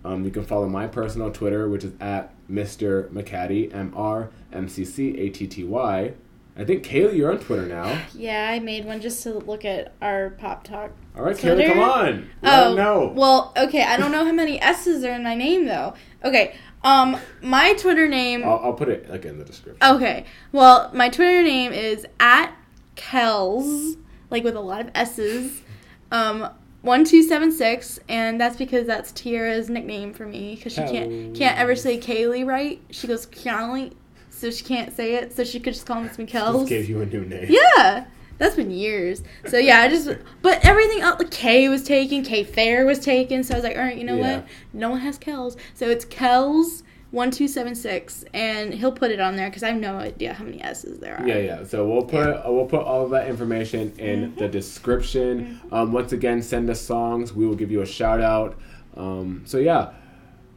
Um, you can follow my personal Twitter, which is at Mister McCatty, M R M C C A T T Y. I think, Kaylee, you're on Twitter now. Yeah, I made one just to look at our Pop Talk. All right, Twitter. Kaylee, come on. Oh, no. Well, okay, I don't know how many S's are in my name, though. Okay, um, my Twitter name... I'll, I'll put it, like, in the description. Okay, well, my Twitter name is at Kels, like, with a lot of S's, um, one two seven six, and that's because that's Tiara's nickname for me, because she can't, can't ever say Kaylee right. She goes, Kaylee. So she can't say it, so she could just call me Kels. Just gave you a new name. Yeah. That's been years. So, yeah, I just... But everything else, like, K was taken, K Fair was taken, so I was like, all right, you know yeah. what? No one has Kels. So it's Kels one two seven six, and he'll put it on there, because I have no idea how many S's there are. Yeah, yeah. So we'll put yeah. we'll put all of that information in mm-hmm. the description. Mm-hmm. Um, once again, send us songs. We will give you a shout-out. Um, so, yeah.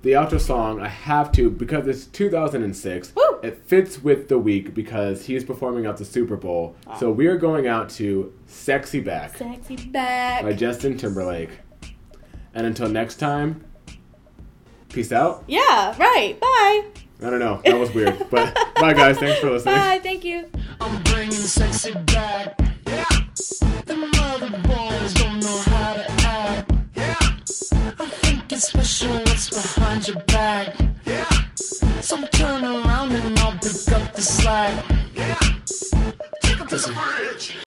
The outro song, I have to, because it's two thousand six. Woo! It fits with the week because he's performing at the Super Bowl. Wow. So we are going out to Sexy Back. Sexy Back. By Justin Timberlake. And until next time, peace out. Yeah, right. Bye. I don't know. That was weird. But bye, guys. Thanks for listening. Bye. Thank you. I'm bringing sexy back. Yeah. Them other boys don't know how to act. Yeah. I think it's special what's behind your back. Yeah. So turn around and I'll pick up the slack. Yeah, take up this bridge.